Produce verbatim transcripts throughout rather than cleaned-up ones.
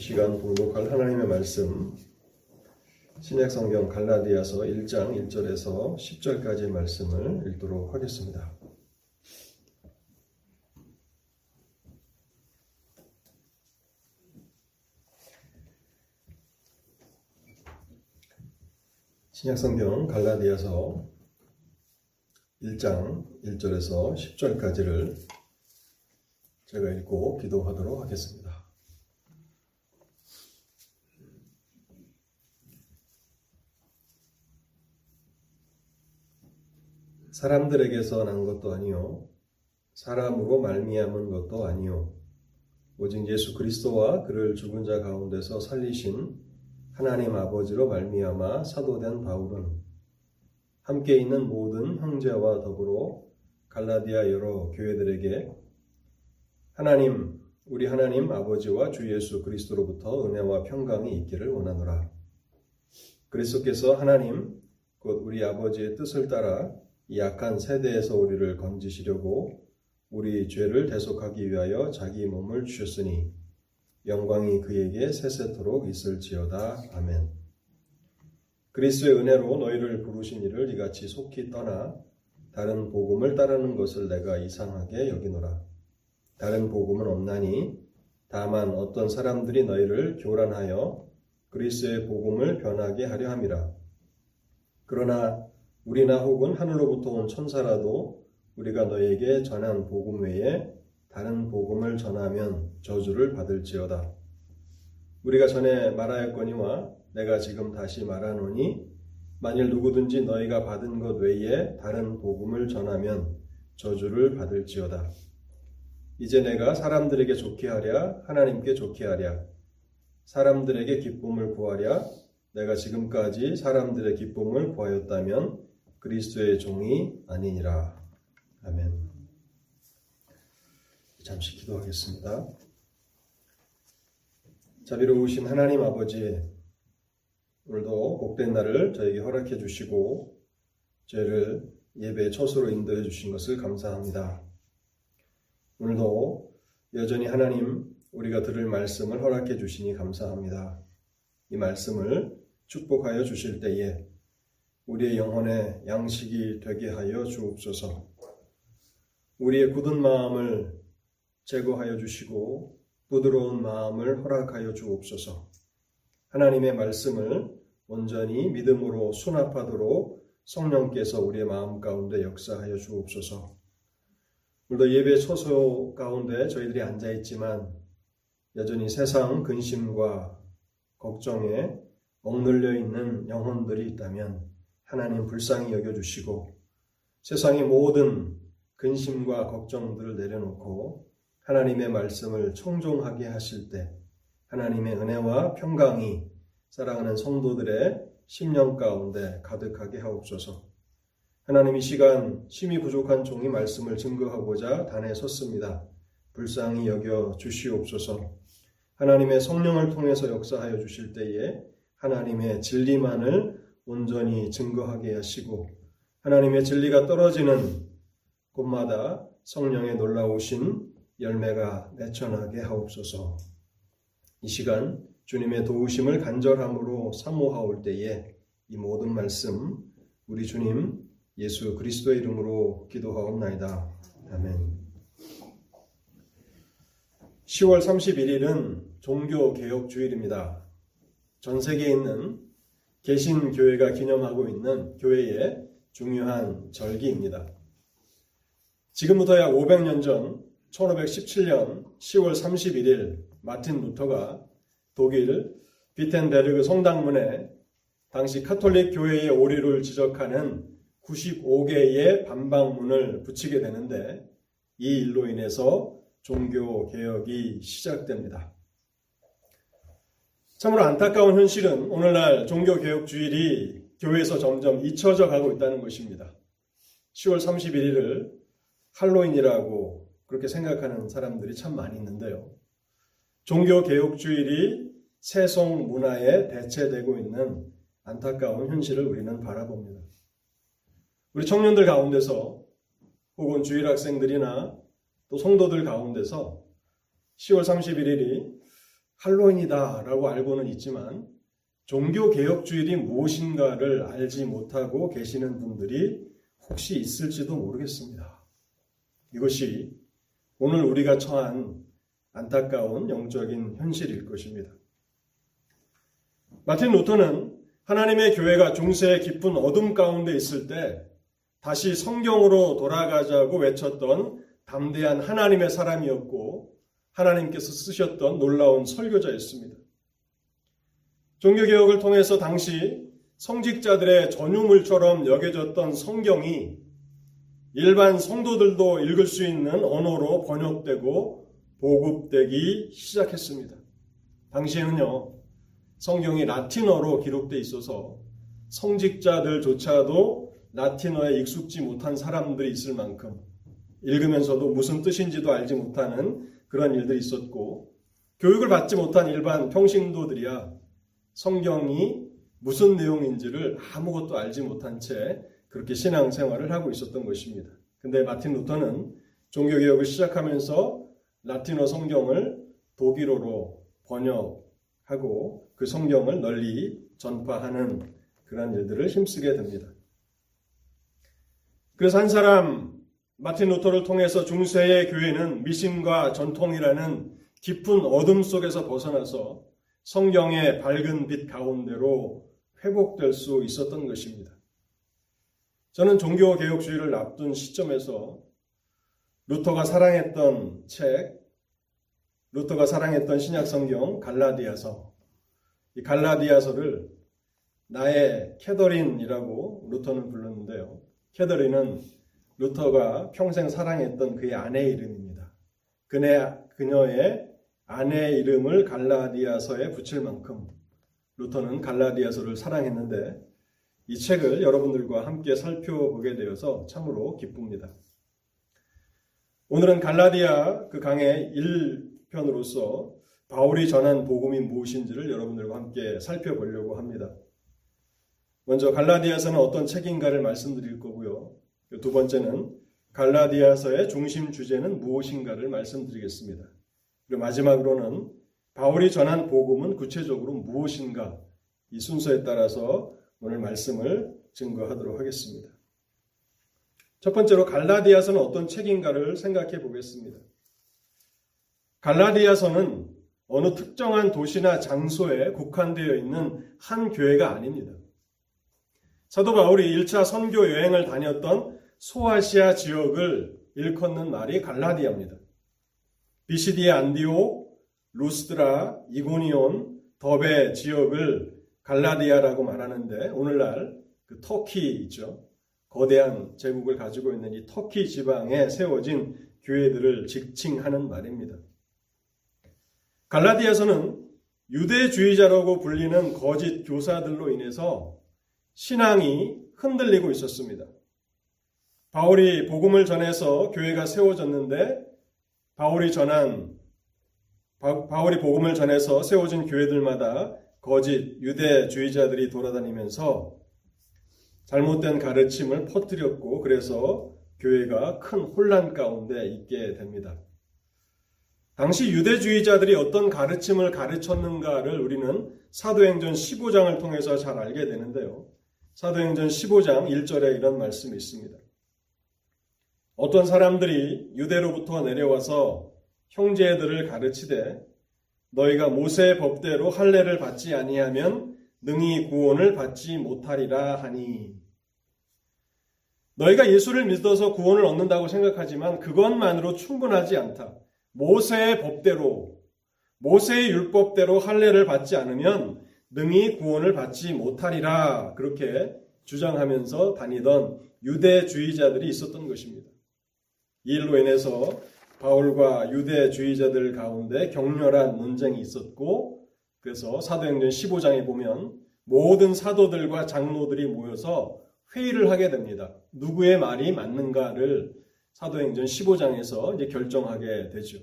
이 시간 공독할 하나님의 말씀, 신약성경 갈라디아서 일 장 일 절에서 십 절까지의 말씀을 읽도록 하겠습니다. 신약성경 갈라디아서 일 장 일 절에서 십 절까지를 제가 읽고 기도하도록 하겠습니다. 사람들에게서 난 것도 아니요, 사람으로 말미암은 것도 아니요, 오직 예수 그리스도와 그를 죽은 자 가운데서 살리신 하나님 아버지로 말미암아 사도된 바울은 함께 있는 모든 형제와 더불어 갈라디아 여러 교회들에게 하나님, 우리 하나님 아버지와 주 예수 그리스도로부터 은혜와 평강이 있기를 원하노라. 그리스도께서 하나님, 곧 우리 아버지의 뜻을 따라 이 약한 세대에서 우리를 건지시려고 우리 죄를 대속하기 위하여 자기 몸을 주셨으니 영광이 그에게 세세토록 있을지어다. 아멘. 그리스도의 은혜로 너희를 부르신 이를 이같이 속히 떠나 다른 복음을 따르는 것을 내가 이상하게 여기노라. 다른 복음은 없나니 다만 어떤 사람들이 너희를 교란하여 그리스도의 복음을 변하게 하려 함이라. 그러나 우리나 혹은 하늘로부터 온 천사라도 우리가 너희에게 전한 복음 외에 다른 복음을 전하면 저주를 받을지어다. 우리가 전에 말하였거니와 내가 지금 다시 말하노니 만일 누구든지 너희가 받은 것 외에 다른 복음을 전하면 저주를 받을지어다. 이제 내가 사람들에게 좋게 하랴 하나님께 좋게 하랴, 사람들에게 기쁨을 구하랴, 내가 지금까지 사람들의 기쁨을 구하였다면 그리스도의 종이 아니니라. 아멘. 잠시 기도하겠습니다. 자비로우신 하나님 아버지, 오늘도 복된 날을 저에게 허락해 주시고 저를 예배의 처소로 인도해 주신 것을 감사합니다. 오늘도 여전히 하나님, 우리가 들을 말씀을 허락해 주시니 감사합니다. 이 말씀을 축복하여 주실 때에 우리의 영혼의 양식이 되게 하여 주옵소서. 우리의 굳은 마음을 제거하여 주시고 부드러운 마음을 허락하여 주옵소서. 하나님의 말씀을 온전히 믿음으로 수납하도록 성령께서 우리의 마음 가운데 역사하여 주옵소서. 오늘도 예배 처소 가운데 저희들이 앉아있지만 여전히 세상 근심과 걱정에 억눌려 있는 영혼들이 있다면 하나님 불쌍히 여겨주시고 세상의 모든 근심과 걱정들을 내려놓고 하나님의 말씀을 청종하게 하실 때 하나님의 은혜와 평강이 사랑하는 성도들의 심령 가운데 가득하게 하옵소서. 하나님, 이 시간 심히 부족한 종이 말씀을 증거하고자 단에 섰습니다. 불쌍히 여겨 주시옵소서. 하나님의 성령을 통해서 역사하여 주실 때에 하나님의 진리만을 온전히 증거하게 하시고 하나님의 진리가 떨어지는 곳마다 성령의 놀라우신 열매가 맺혀나게 하옵소서. 이 시간 주님의 도우심을 간절함으로 사모하올 때에 이 모든 말씀 우리 주님 예수 그리스도의 이름으로 기도하옵나이다. 아멘. 시월 삼십일일은 종교개혁주일입니다. 전 세계에 있는 개신교회가 기념하고 있는 교회의 중요한 절기입니다. 지금부터 약 오백 년 전 천오백십칠년 시월 삼십일일 마틴 루터가 독일 비텐베르그 성당문에 당시 카톨릭 교회의 오류를 지적하는 구십오 개의 반박문을 붙이게 되는데 이 일로 인해서 종교개혁이 시작됩니다. 참으로 안타까운 현실은 오늘날 종교개혁주일이 교회에서 점점 잊혀져 가고 있다는 것입니다. 시월 삼십일일을 할로윈이라고 그렇게 생각하는 사람들이 참 많이 있는데요. 종교개혁주일이 세속 문화에 대체되고 있는 안타까운 현실을 우리는 바라봅니다. 우리 청년들 가운데서 혹은 주일 학생들이나 또 성도들 가운데서 시월 삼십일 일이 할로윈이다라고 알고는 있지만 종교개혁주일이 무엇인가를 알지 못하고 계시는 분들이 혹시 있을지도 모르겠습니다. 이것이 오늘 우리가 처한 안타까운 영적인 현실일 것입니다. 마틴 루터는 하나님의 교회가 중세의 깊은 어둠 가운데 있을 때 다시 성경으로 돌아가자고 외쳤던 담대한 하나님의 사람이었고 하나님께서 쓰셨던 놀라운 설교자였습니다. 종교개혁을 통해서 당시 성직자들의 전유물처럼 여겨졌던 성경이 일반 성도들도 읽을 수 있는 언어로 번역되고 보급되기 시작했습니다. 당시에는요, 성경이 라틴어로 기록돼 있어서 성직자들조차도 라틴어에 익숙지 못한 사람들이 있을 만큼 읽으면서도 무슨 뜻인지도 알지 못하는 그런 일들이 있었고, 교육을 받지 못한 일반 평신도들이야 성경이 무슨 내용인지를 아무것도 알지 못한 채 그렇게 신앙생활을 하고 있었던 것입니다. 근데 마틴 루터는 종교개혁을 시작하면서 라틴어 성경을 독일어로 번역하고 그 성경을 널리 전파하는 그런 일들을 힘쓰게 됩니다. 그래서 한 사람 마틴 루터를 통해서 중세의 교회는 미신과 전통이라는 깊은 어둠 속에서 벗어나서 성경의 밝은 빛 가운데로 회복될 수 있었던 것입니다. 저는 종교개혁주의를 앞둔 시점에서 루터가 사랑했던 책, 루터가 사랑했던 신약성경 갈라디아서, 이 갈라디아서를 나의 캐더린이라고 루터는 불렀는데요. 캐더린은 루터가 평생 사랑했던 그의 아내 이름입니다. 그네, 그녀의 아내 이름을 갈라디아서에 붙일 만큼 루터는 갈라디아서를 사랑했는데 이 책을 여러분들과 함께 살펴보게 되어서 참으로 기쁩니다. 오늘은 갈라디아 그 강의 일 편으로서 바울이 전한 복음이 무엇인지를 여러분들과 함께 살펴보려고 합니다. 먼저 갈라디아서는 어떤 책인가를 말씀드릴 거고요. 두 번째는 갈라디아서의 중심 주제는 무엇인가를 말씀드리겠습니다. 그리고 마지막으로는 바울이 전한 복음은 구체적으로 무엇인가, 이 순서에 따라서 오늘 말씀을 증거하도록 하겠습니다. 첫 번째로 갈라디아서는 어떤 책인가를 생각해 보겠습니다. 갈라디아서는 어느 특정한 도시나 장소에 국한되어 있는 한 교회가 아닙니다. 사도 바울이 일 차 선교 여행을 다녔던 소아시아 지역을 일컫는 말이 갈라디아입니다. 비시디아 안디옥, 루스드라, 이고니온, 더베 지역을 갈라디아라고 말하는데 오늘날 그 터키 있죠. 거대한 제국을 가지고 있는 이 터키 지방에 세워진 교회들을 지칭하는 말입니다. 갈라디아서는 유대주의자라고 불리는 거짓 교사들로 인해서 신앙이 흔들리고 있었습니다. 바울이 복음을 전해서 교회가 세워졌는데 바울이 전한 바, 바울이 복음을 전해서 세워진 교회들마다 거짓 유대주의자들이 돌아다니면서 잘못된 가르침을 퍼뜨렸고 그래서 교회가 큰 혼란 가운데 있게 됩니다. 당시 유대주의자들이 어떤 가르침을 가르쳤는가를 우리는 사도행전 십오 장을 통해서 잘 알게 되는데요. 사도행전 십오 장 일 절에 이런 말씀이 있습니다. 어떤 사람들이 유대로부터 내려와서 형제들을 가르치되 너희가 모세의 법대로 할례를 받지 아니하면 능히 구원을 받지 못하리라 하니, 너희가 예수를 믿어서 구원을 얻는다고 생각하지만 그것만으로 충분하지 않다. 모세의 법대로, 모세의 율법대로 할례를 받지 않으면 능히 구원을 받지 못하리라, 그렇게 주장하면서 다니던 유대주의자들이 있었던 것입니다. 이 일로 인해서 바울과 유대주의자들 가운데 격렬한 논쟁이 있었고, 그래서 사도행전 십오 장에 보면 모든 사도들과 장로들이 모여서 회의를 하게 됩니다. 누구의 말이 맞는가를 사도행전 십오 장에서 이제 결정하게 되죠.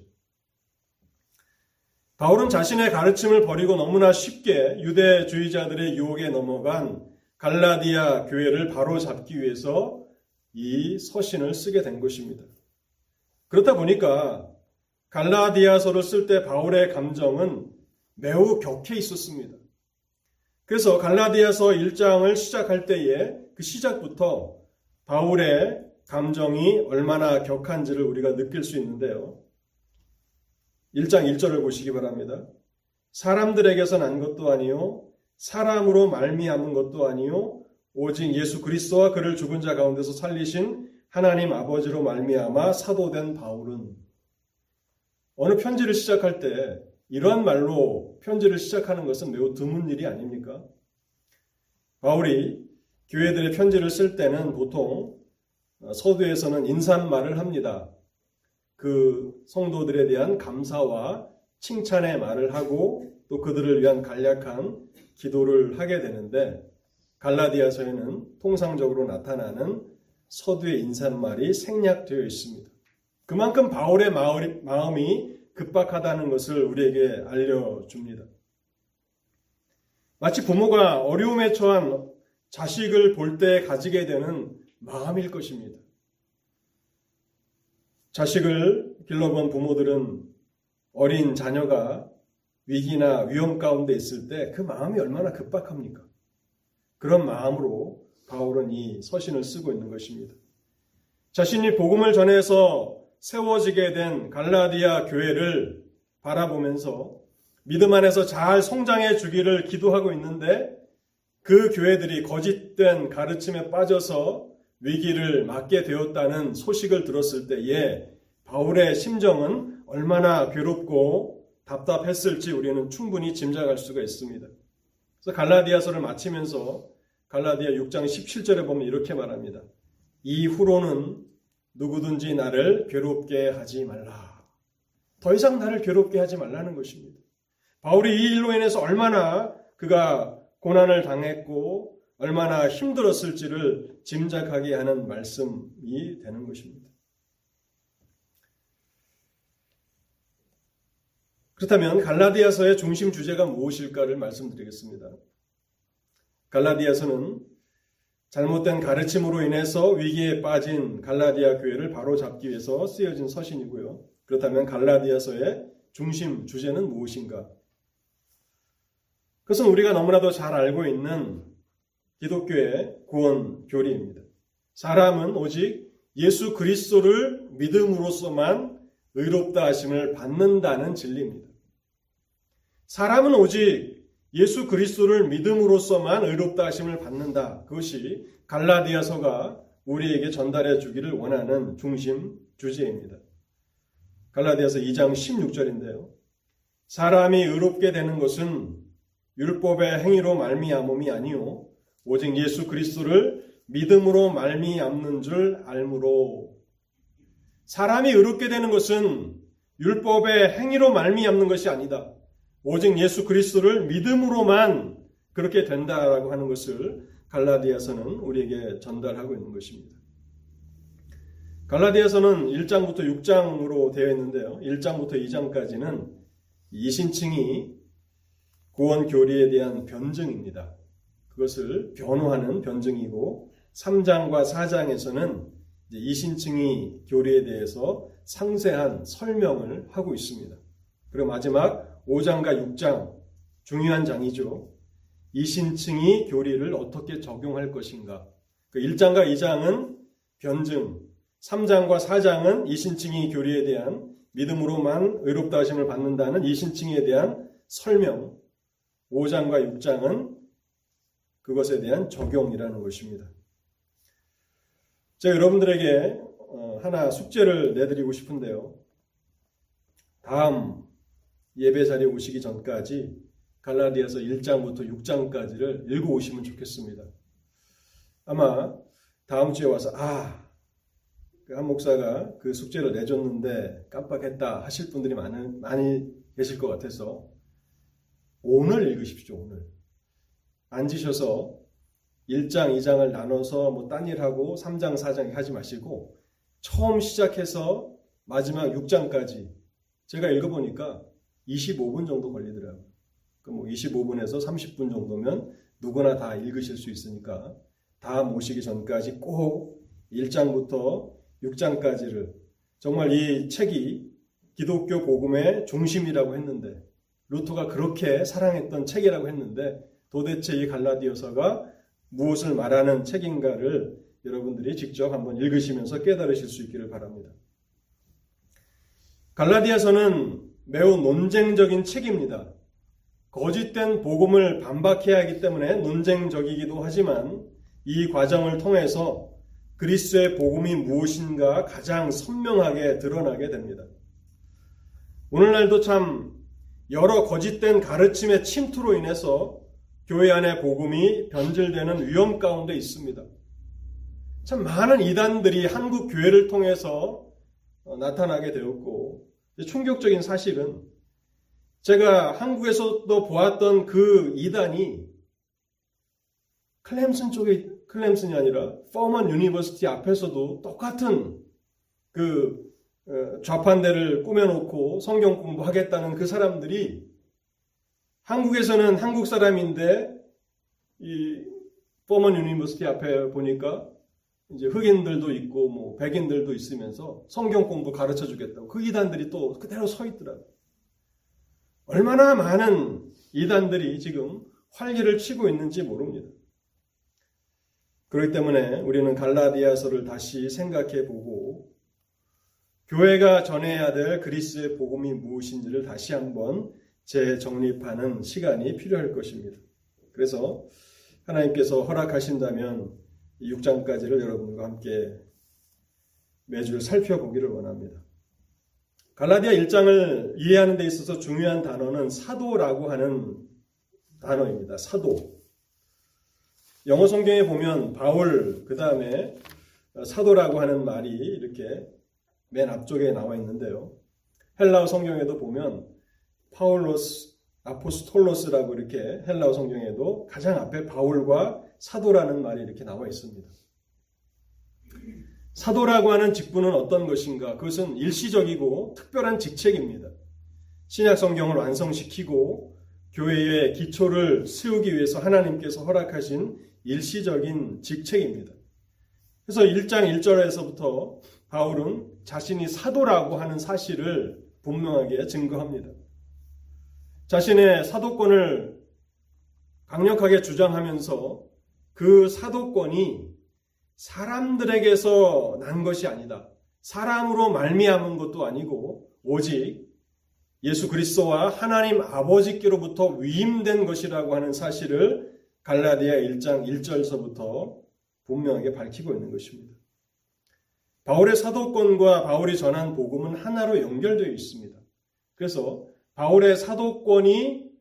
바울은 자신의 가르침을 버리고 너무나 쉽게 유대주의자들의 유혹에 넘어간 갈라디아 교회를 바로잡기 위해서 이 서신을 쓰게 된 것입니다. 그렇다 보니까 갈라디아서를 쓸 때 바울의 감정은 매우 격해 있었습니다. 그래서 갈라디아서 일 장을 시작할 때에 그 시작부터 바울의 감정이 얼마나 격한지를 우리가 느낄 수 있는데요. 일 장 일 절을 보시기 바랍니다. 사람들에게서 난 것도 아니요 사람으로 말미암은 것도 아니요 오직 예수 그리스도와 그를 죽은 자 가운데서 살리신 하나님 아버지로 말미암아 사도된 바울은, 어느 편지를 시작할 때 이러한 말로 편지를 시작하는 것은 매우 드문 일이 아닙니까? 바울이 교회들의 편지를 쓸 때는 보통 서두에서는 인사말을 합니다. 그 성도들에 대한 감사와 칭찬의 말을 하고 또 그들을 위한 간략한 기도를 하게 되는데, 갈라디아서에는 통상적으로 나타나는 서두의 인사말이 생략되어 있습니다. 그만큼 바울의 마음이 급박하다는 것을 우리에게 알려줍니다. 마치 부모가 어려움에 처한 자식을 볼 때 가지게 되는 마음일 것입니다. 자식을 길러본 부모들은 어린 자녀가 위기나 위험 가운데 있을 때 그 마음이 얼마나 급박합니까? 그런 마음으로 바울은 이 서신을 쓰고 있는 것입니다. 자신이 복음을 전해서 세워지게 된 갈라디아 교회를 바라보면서 믿음 안에서 잘 성장해 주기를 기도하고 있는데, 그 교회들이 거짓된 가르침에 빠져서 위기를 맞게 되었다는 소식을 들었을 때에 바울의 심정은 얼마나 괴롭고 답답했을지 우리는 충분히 짐작할 수가 있습니다. 그래서 갈라디아서를 마치면서 갈라디아 육 장 십칠 절에 보면 이렇게 말합니다. 이후로는 누구든지 나를 괴롭게 하지 말라. 더 이상 나를 괴롭게 하지 말라는 것입니다. 바울이 이 일로 인해서 얼마나 그가 고난을 당했고 얼마나 힘들었을지를 짐작하게 하는 말씀이 되는 것입니다. 그렇다면 갈라디아서의 중심 주제가 무엇일까를 말씀드리겠습니다. 갈라디아서는 잘못된 가르침으로 인해서 위기에 빠진 갈라디아 교회를 바로잡기 위해서 쓰여진 서신이고요. 그렇다면 갈라디아서의 중심 주제는 무엇인가? 그것은 우리가 너무나도 잘 알고 있는 기독교의 구원 교리입니다. 사람은 오직 예수 그리스도를 믿음으로써만 의롭다 하심을 받는다는 진리입니다. 사람은 오직 예수 그리스도를 믿음으로써만 의롭다 하심을 받는다. 그것이 갈라디아서가 우리에게 전달해 주기를 원하는 중심 주제입니다. 갈라디아서 이 장 십육 절인데요. 사람이 의롭게 되는 것은 율법의 행위로 말미암음이 아니요 오직 예수 그리스도를 믿음으로 말미암는 줄 알므로. 사람이 의롭게 되는 것은 율법의 행위로 말미암는 것이 아니다. 오직 예수 그리스도를 믿음으로만 그렇게 된다라고 하는 것을 갈라디아서는 우리에게 전달하고 있는 것입니다. 갈라디아서는 일 장부터 육 장으로 되어 있는데요. 일 장부터 이 장까지는 이신칭이 구원 교리에 대한 변증입니다. 그것을 변호하는 변증이고, 삼 장과 사 장에서는 이신칭이 교리에 대해서 상세한 설명을 하고 있습니다. 그리고 마지막 오 장과 육 장, 중요한 장이죠. 이신칭이 교리를 어떻게 적용할 것인가. 그 일 장과 이 장은 변증, 삼 장과 사 장은 이신칭이 교리에 대한 믿음으로만 의롭다 하심을 받는다는 이신칭에 대한 설명, 오 장과 육 장은 그것에 대한 적용이라는 것입니다. 제가 여러분들에게 하나 숙제를 내드리고 싶은데요. 다음 예배 자리에 오시기 전까지 갈라디아서 일 장부터 육 장까지를 읽어오시면 좋겠습니다. 아마 다음 주에 와서 아, 한 목사가 그 숙제를 내줬는데 깜빡했다 하실 분들이 많은, 많이 계실 것 같아서 오늘 읽으십시오. 오늘 앉으셔서 일 장, 이 장을 나눠서 뭐 딴 일하고 삼 장, 사 장 하지 마시고 처음 시작해서 마지막 육 장까지, 제가 읽어보니까 이십오 분 정도 걸리더라고요. 그럼 뭐 이십오 분에서 삼십 분 정도면 누구나 다 읽으실 수 있으니까 다음 오시기 전까지 꼭 일 장부터 육 장까지를, 정말 이 책이 기독교 복음의 중심이라고 했는데 루터가 그렇게 사랑했던 책이라고 했는데 도대체 이 갈라디아서가 무엇을 말하는 책인가를 여러분들이 직접 한번 읽으시면서 깨달으실 수 있기를 바랍니다. 갈라디아서는 매우 논쟁적인 책입니다. 거짓된 복음을 반박해야 하기 때문에 논쟁적이기도 하지만 이 과정을 통해서 그리스도의 복음이 무엇인가 가장 선명하게 드러나게 됩니다. 오늘날도 참 여러 거짓된 가르침의 침투로 인해서 교회 안의 복음이 변질되는 위험 가운데 있습니다. 참 많은 이단들이 한국 교회를 통해서 나타나게 되었고, 충격적인 사실은 제가 한국에서도 보았던 그 이단이 클램슨 쪽에, 클램슨이 아니라 포먼 유니버시티 앞에서도 똑같은 그 좌판대를 꾸며놓고 성경 공부하겠다는 그 사람들이 한국에서는 한국 사람인데 이 포먼 유니버시티 앞에 보니까 이제 흑인들도 있고 뭐 백인들도 있으면서 성경 공부 가르쳐 주겠다고 그 이단들이 또 그대로 서 있더라고요. 얼마나 많은 이단들이 지금 활기를 치고 있는지 모릅니다. 그렇기 때문에 우리는 갈라디아서를 다시 생각해 보고 교회가 전해야 될 그리스도의 복음이 무엇인지를 다시 한번 재정립하는 시간이 필요할 것입니다. 그래서 하나님께서 허락하신다면 이 육 장까지를 여러분과 함께 매주 살펴보기를 원합니다. 갈라디아 일 장을 이해하는 데 있어서 중요한 단어는 사도라고 하는 단어입니다. 사도. 영어 성경에 보면 바울, 그 다음에 사도라고 하는 말이 이렇게 맨 앞쪽에 나와 있는데요. 헬라어 성경에도 보면 파울로스, 아포스톨로스라고 이렇게 헬라어 성경에도 가장 앞에 바울과 사도라는 말이 이렇게 나와 있습니다. 사도라고 하는 직분은 어떤 것인가? 그것은 일시적이고 특별한 직책입니다. 신약 성경을 완성시키고 교회의 기초를 세우기 위해서 하나님께서 허락하신 일시적인 직책입니다. 그래서 일 장 일 절에서부터 바울은 자신이 사도라고 하는 사실을 분명하게 증거합니다. 자신의 사도권을 강력하게 주장하면서 그 사도권이 사람들에게서 난 것이 아니다. 사람으로 말미암은 것도 아니고 오직 예수 그리스도와 하나님 아버지께로부터 위임된 것이라고 하는 사실을 갈라디아 일 장 일 절서부터 분명하게 밝히고 있는 것입니다. 바울의 사도권과 바울이 전한 복음은 하나로 연결되어 있습니다. 그래서 바울의 사도권이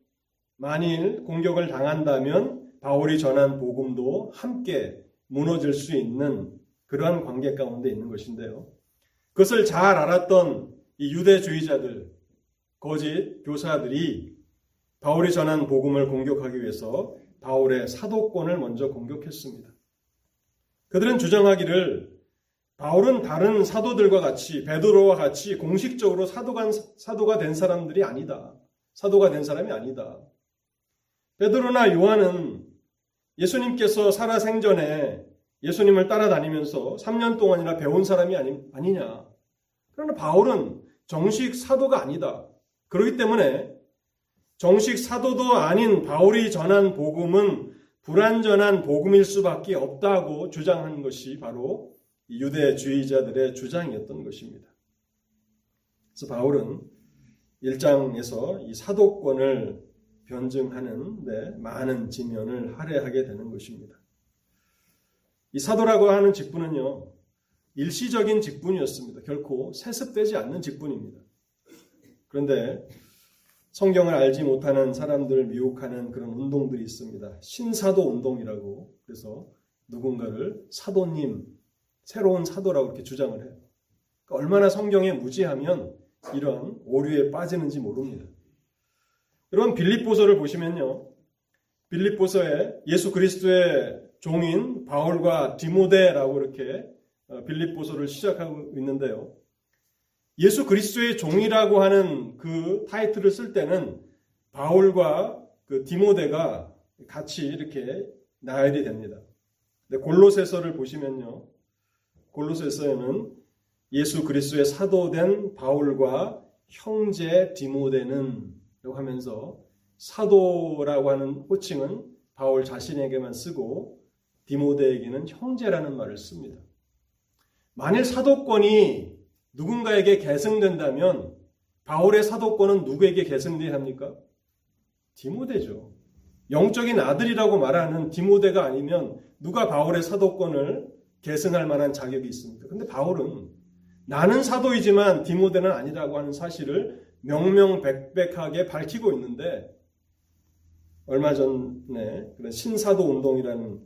만일 공격을 당한다면 바울이 전한 복음도 함께 무너질 수 있는 그러한 관계 가운데 있는 것인데요. 그것을 잘 알았던 이 유대주의자들, 거짓 교사들이 바울이 전한 복음을 공격하기 위해서 바울의 사도권을 먼저 공격했습니다. 그들은 주장하기를 바울은 다른 사도들과 같이 베드로와 같이 공식적으로 사도간, 사도가 된 사람들이 아니다. 사도가 된 사람이 아니다. 베드로나 요한은 예수님께서 살아생전에 예수님을 따라다니면서 삼 년 동안이나 배운 사람이 아니, 아니냐. 그러나 바울은 정식 사도가 아니다. 그렇기 때문에 정식 사도도 아닌 바울이 전한 복음은 불완전한 복음일 수밖에 없다고 주장한 것이 바로 유대주의자들의 주장이었던 것입니다. 그래서 바울은 일 장에서 이 사도권을 변증하는 데 많은 지면을 할애하게 되는 것입니다. 이 사도라고 하는 직분은요, 일시적인 직분이었습니다. 결코 세습되지 않는 직분입니다. 그런데 성경을 알지 못하는 사람들을 미혹하는 그런 운동들이 있습니다. 신사도 운동이라고. 그래서 누군가를 사도님, 새로운 사도라고 이렇게 주장을 해요. 그러니까 얼마나 성경에 무지하면 이런 오류에 빠지는지 모릅니다. 여러분 빌립보서를 보시면요. 빌립보서에 예수 그리스도의 종인 바울과 디모데라고 이렇게 빌립보서를 시작하고 있는데요. 예수 그리스도의 종이라고 하는 그 타이틀을 쓸 때는 바울과 그 디모데가 같이 이렇게 나열이 됩니다. 근데 골로새서를 보시면요. 골로새서에는 예수 그리스도의 사도된 바울과 형제 디모데는 라고 하면서 사도라고 하는 호칭은 바울 자신에게만 쓰고 디모데에게는 형제라는 말을 씁니다. 만일 사도권이 누군가에게 계승된다면 바울의 사도권은 누구에게 계승돼야 합니까? 디모데죠. 영적인 아들이라고 말하는 디모데가 아니면 누가 바울의 사도권을 계승할 만한 자격이 있습니까? 근데 바울은 나는 사도이지만 디모데는 아니라고 하는 사실을 명명백백하게 밝히고 있는데, 얼마 전에 그런 신사도 운동이라는,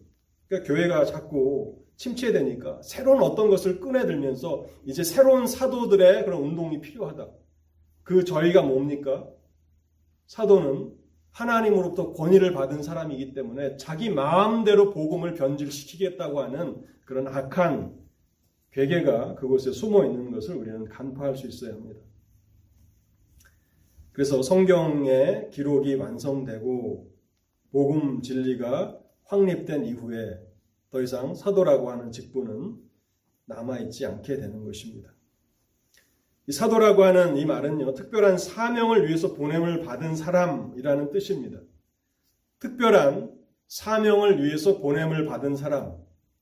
그러니까 교회가 자꾸 침체되니까 새로운 어떤 것을 꺼내들면서 이제 새로운 사도들의 그런 운동이 필요하다. 그 저희가 뭡니까? 사도는 하나님으로부터 권위를 받은 사람이기 때문에 자기 마음대로 복음을 변질시키겠다고 하는 그런 악한 괴계가 그곳에 숨어 있는 것을 우리는 간파할 수 있어야 합니다. 그래서 성경의 기록이 완성되고 복음 진리가 확립된 이후에 더 이상 사도라고 하는 직분은 남아있지 않게 되는 것입니다. 이 사도라고 하는 이 말은요, 특별한 사명을 위해서 보냄을 받은 사람이라는 뜻입니다. 특별한 사명을 위해서 보냄을 받은 사람,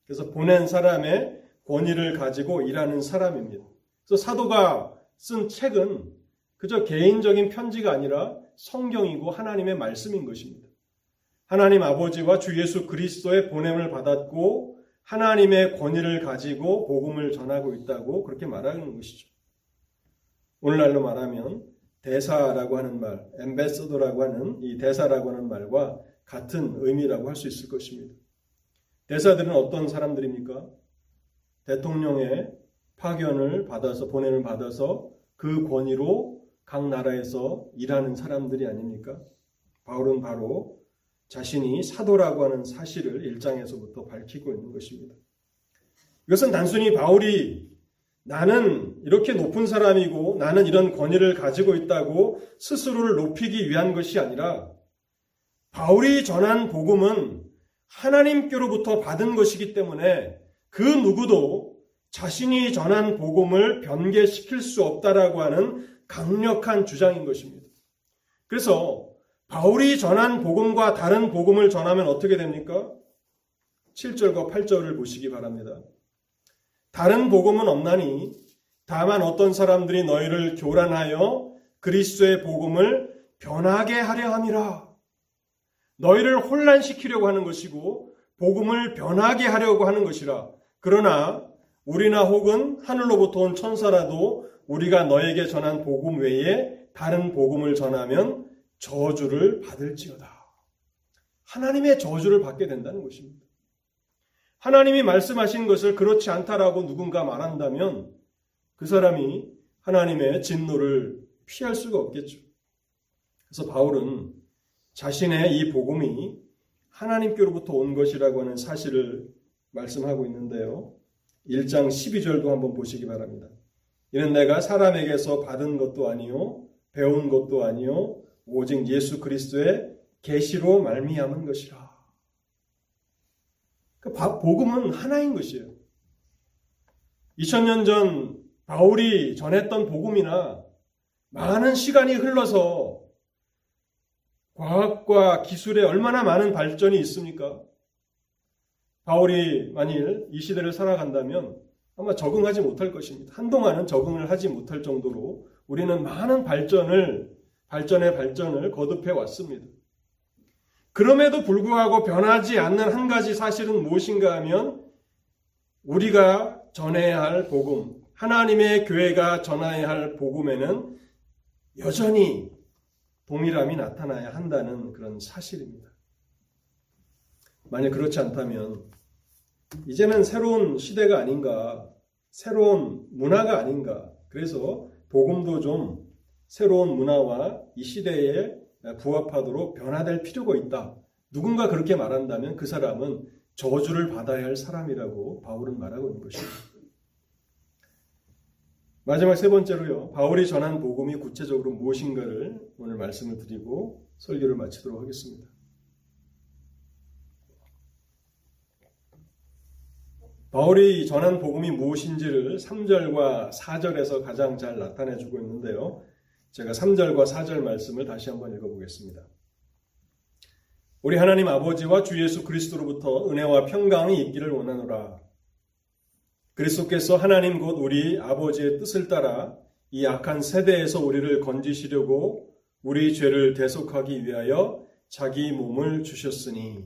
그래서 보낸 사람의 권위를 가지고 일하는 사람입니다. 그래서 사도가 쓴 책은 그저 개인적인 편지가 아니라 성경이고 하나님의 말씀인 것입니다. 하나님 아버지와 주 예수 그리스도의 보냄을 받았고 하나님의 권위를 가지고 복음을 전하고 있다고 그렇게 말하는 것이죠. 오늘날로 말하면 대사라고 하는 말, 앰베서더라고 하는 이 대사라고 하는 말과 같은 의미라고 할 수 있을 것입니다. 대사들은 어떤 사람들입니까? 대통령의 파견을 받아서, 보냄을 받아서 그 권위로 각 나라에서 일하는 사람들이 아닙니까? 바울은 바로 자신이 사도라고 하는 사실을 일 장에서부터 밝히고 있는 것입니다. 이것은 단순히 바울이 나는 이렇게 높은 사람이고 나는 이런 권위를 가지고 있다고 스스로를 높이기 위한 것이 아니라 바울이 전한 복음은 하나님께로부터 받은 것이기 때문에 그 누구도 자신이 전한 복음을 변개시킬 수 없다라고 하는 강력한 주장인 것입니다. 그래서 바울이 전한 복음과 다른 복음을 전하면 어떻게 됩니까? 칠 절과 팔 절을 보시기 바랍니다. 다른 복음은 없나니 다만 어떤 사람들이 너희를 교란하여 그리스도의 복음을 변하게 하려 함이라. 너희를 혼란시키려고 하는 것이고 복음을 변하게 하려고 하는 것이라. 그러나 우리나 혹은 하늘로부터 온 천사라도 우리가 너에게 전한 복음 외에 다른 복음을 전하면 저주를 받을지어다. 하나님의 저주를 받게 된다는 것입니다. 하나님이 말씀하신 것을 그렇지 않다라고 누군가 말한다면 그 사람이 하나님의 진노를 피할 수가 없겠죠. 그래서 바울은 자신의 이 복음이 하나님께로부터 온 것이라고 하는 사실을 말씀하고 있는데요. 일 장 십이 절도 한번 보시기 바랍니다. 이는 내가 사람에게서 받은 것도 아니요 배운 것도 아니요 오직 예수 그리스도의 계시로 말미암은 것이라. 그러니까 복음은 하나인 것이에요. 이천 년 전 바울이 전했던 복음이나 많은 시간이 흘러서 과학과 기술에 얼마나 많은 발전이 있습니까? 바울이 만일 이 시대를 살아간다면 아마 적응하지 못할 것입니다. 한동안은 적응을 하지 못할 정도로 우리는 많은 발전을 발전의 발전을 거듭해 왔습니다. 그럼에도 불구하고 변하지 않는 한 가지 사실은 무엇인가 하면 우리가 전해야 할 복음, 하나님의 교회가 전해야 할 복음에는 여전히 동일함이 나타나야 한다는 그런 사실입니다. 만약 그렇지 않다면 이제는 새로운 시대가 아닌가, 새로운 문화가 아닌가, 그래서 복음도 좀 새로운 문화와 이 시대에 부합하도록 변화될 필요가 있다. 누군가 그렇게 말한다면 그 사람은 저주를 받아야 할 사람이라고 바울은 말하고 있는 것입니다. 마지막 세 번째로요. 바울이 전한 복음이 구체적으로 무엇인가를 오늘 말씀을 드리고 설교를 마치도록 하겠습니다. 바울이 전한 복음이 무엇인지를 삼 절과 사 절에서 가장 잘 나타내주고 있는데요. 제가 삼 절과 사 절 말씀을 다시 한번 읽어보겠습니다. 우리 하나님 아버지와 주 예수 그리스도로부터 은혜와 평강이 있기를 원하노라. 그리스도께서 하나님 곧 우리 아버지의 뜻을 따라 이 악한 세대에서 우리를 건지시려고 우리 죄를 대속하기 위하여 자기 몸을 주셨으니.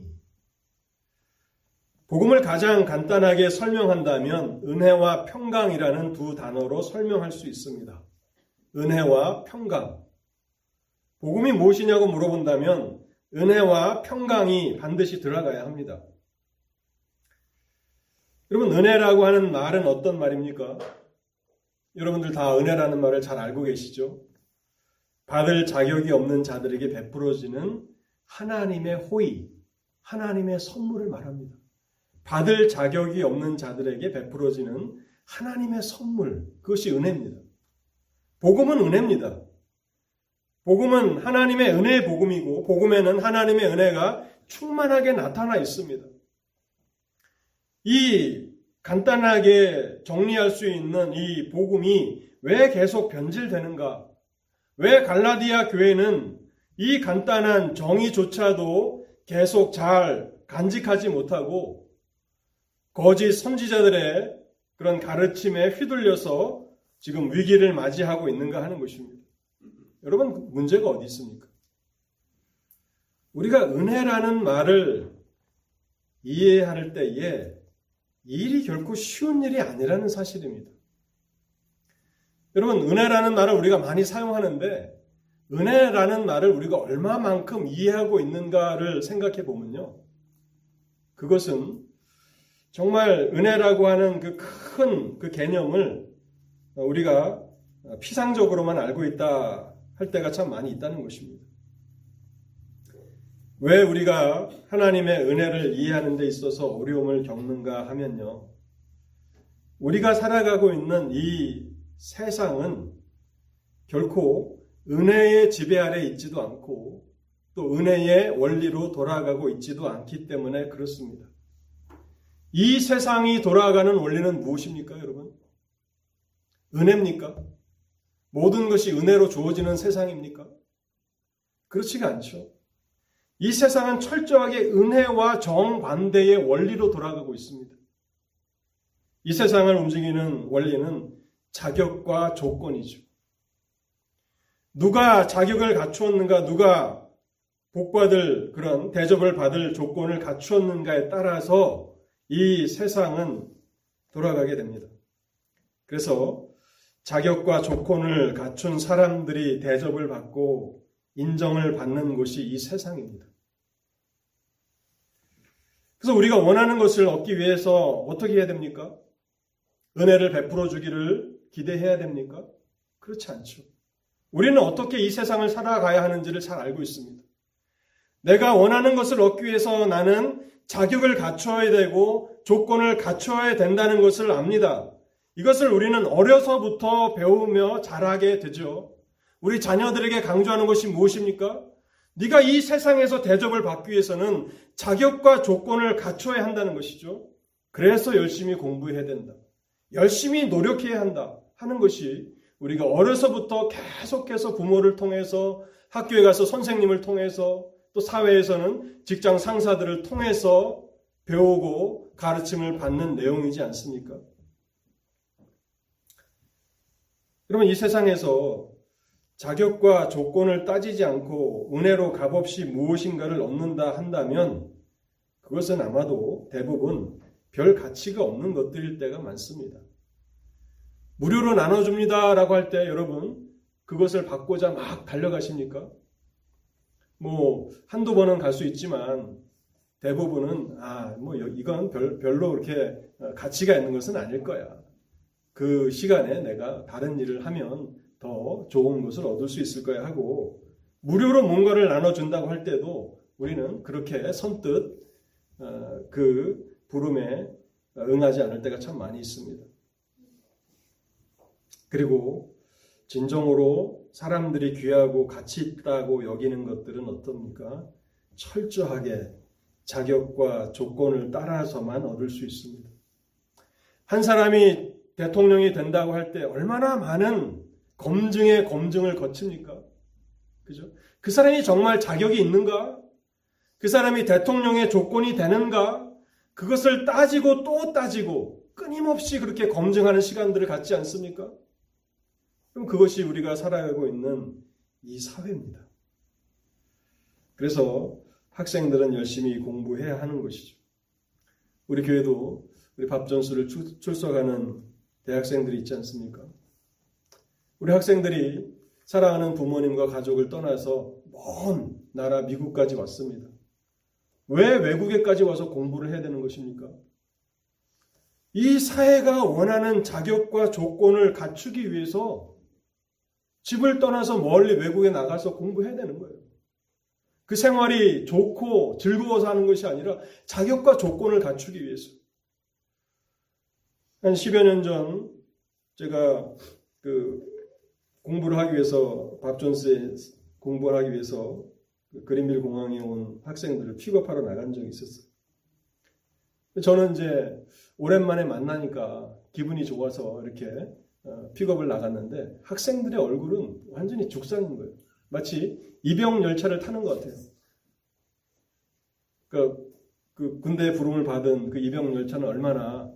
복음을 가장 간단하게 설명한다면 은혜와 평강이라는 두 단어로 설명할 수 있습니다. 은혜와 평강. 복음이 무엇이냐고 물어본다면 은혜와 평강이 반드시 들어가야 합니다. 여러분, 은혜라고 하는 말은 어떤 말입니까? 여러분들 다 은혜라는 말을 잘 알고 계시죠? 받을 자격이 없는 자들에게 베풀어지는 하나님의 호의, 하나님의 선물을 말합니다. 받을 자격이 없는 자들에게 베풀어지는 하나님의 선물, 그것이 은혜입니다. 복음은 은혜입니다. 복음은 하나님의 은혜의 복음이고, 복음에는 하나님의 은혜가 충만하게 나타나 있습니다. 이 간단하게 정리할 수 있는 이 복음이 왜 계속 변질되는가? 왜 갈라디아 교회는 이 간단한 정의조차도 계속 잘 간직하지 못하고 거짓 선지자들의 그런 가르침에 휘둘려서 지금 위기를 맞이하고 있는가 하는 것입니다. 여러분, 문제가 어디 있습니까? 우리가 은혜라는 말을 이해할 때에 일이 결코 쉬운 일이 아니라는 사실입니다. 여러분, 은혜라는 말을 우리가 많이 사용하는데 은혜라는 말을 우리가 얼마만큼 이해하고 있는가를 생각해 보면요, 그것은 정말 은혜라고 하는 그 큰 그 개념을 우리가 피상적으로만 알고 있다 할 때가 참 많이 있다는 것입니다. 왜 우리가 하나님의 은혜를 이해하는 데 있어서 어려움을 겪는가 하면요, 우리가 살아가고 있는 이 세상은 결코 은혜의 지배 아래 있지도 않고 또 은혜의 원리로 돌아가고 있지도 않기 때문에 그렇습니다. 이 세상이 돌아가는 원리는 무엇입니까, 여러분? 은혜입니까? 모든 것이 은혜로 주어지는 세상입니까? 그렇지가 않죠. 이 세상은 철저하게 은혜와 정반대의 원리로 돌아가고 있습니다. 이 세상을 움직이는 원리는 자격과 조건이죠. 누가 자격을 갖추었는가, 누가 복받을 그런 대접을 받을 조건을 갖추었는가에 따라서 이 세상은 돌아가게 됩니다. 그래서 자격과 조건을 갖춘 사람들이 대접을 받고 인정을 받는 곳이 이 세상입니다. 그래서 우리가 원하는 것을 얻기 위해서 어떻게 해야 됩니까? 은혜를 베풀어 주기를 기대해야 됩니까? 그렇지 않죠. 우리는 어떻게 이 세상을 살아가야 하는지를 잘 알고 있습니다. 내가 원하는 것을 얻기 위해서 나는 자격을 갖춰야 되고 조건을 갖춰야 된다는 것을 압니다. 이것을 우리는 어려서부터 배우며 자라게 되죠. 우리 자녀들에게 강조하는 것이 무엇입니까? 네가 이 세상에서 대접을 받기 위해서는 자격과 조건을 갖춰야 한다는 것이죠. 그래서 열심히 공부해야 된다. 열심히 노력해야 한다 하는 것이 우리가 어려서부터 계속해서 부모를 통해서, 학교에 가서 선생님을 통해서, 또 사회에서는 직장 상사들을 통해서 배우고 가르침을 받는 내용이지 않습니까? 그러면 이 세상에서 자격과 조건을 따지지 않고 은혜로 값없이 무엇인가를 얻는다 한다면 그것은 아마도 대부분 별 가치가 없는 것들일 때가 많습니다. 무료로 나눠줍니다 라고 할 때 여러분, 그것을 받고자 막 달려가십니까? 뭐 한두 번은 갈 수 있지만 대부분은 아, 뭐 이건 별, 별로 그렇게 가치가 있는 것은 아닐 거야. 그 시간에 내가 다른 일을 하면 더 좋은 것을 얻을 수 있을 거야 하고 무료로 뭔가를 나눠준다고 할 때도 우리는 그렇게 선뜻 그 부름에 응하지 않을 때가 참 많이 있습니다. 그리고 진정으로 사람들이 귀하고 가치 있다고 여기는 것들은 어떻습니까? 철저하게 자격과 조건을 따라서만 얻을 수 있습니다. 한 사람이 대통령이 된다고 할 때 얼마나 많은 검증에 검증을 거치니까. 그죠? 그 사람이 정말 자격이 있는가? 그 사람이 대통령의 조건이 되는가? 그것을 따지고 또 따지고 끊임없이 그렇게 검증하는 시간들을 갖지 않습니까? 그럼 그것이 우리가 살아가고 있는 이 사회입니다. 그래서 학생들은 열심히 공부해야 하는 것이죠. 우리 교회도 우리 밥전수를 출석하는 대학생들이 있지 않습니까? 우리 학생들이 사랑하는 부모님과 가족을 떠나서 먼 나라 미국까지 왔습니다. 왜 외국에까지 와서 공부를 해야 되는 것입니까? 이 사회가 원하는 자격과 조건을 갖추기 위해서 집을 떠나서 멀리 외국에 나가서 공부해야 되는 거예요. 그 생활이 좋고 즐거워서 하는 것이 아니라 자격과 조건을 갖추기 위해서. 한 십여 년 전 제가 그 공부를 하기 위해서 밥존스에 공부를 하기 위해서 그린빌 공항에 온 학생들을 픽업하러 나간 적이 있었어요. 저는 이제 오랜만에 만나니까 기분이 좋아서 이렇게 픽업을 나갔는데 학생들의 얼굴은 완전히 죽상인 거예요. 마치 입영 열차를 타는 것 같아요. 그러니까 그 군대의 부름을 받은 그 입영 열차는 얼마나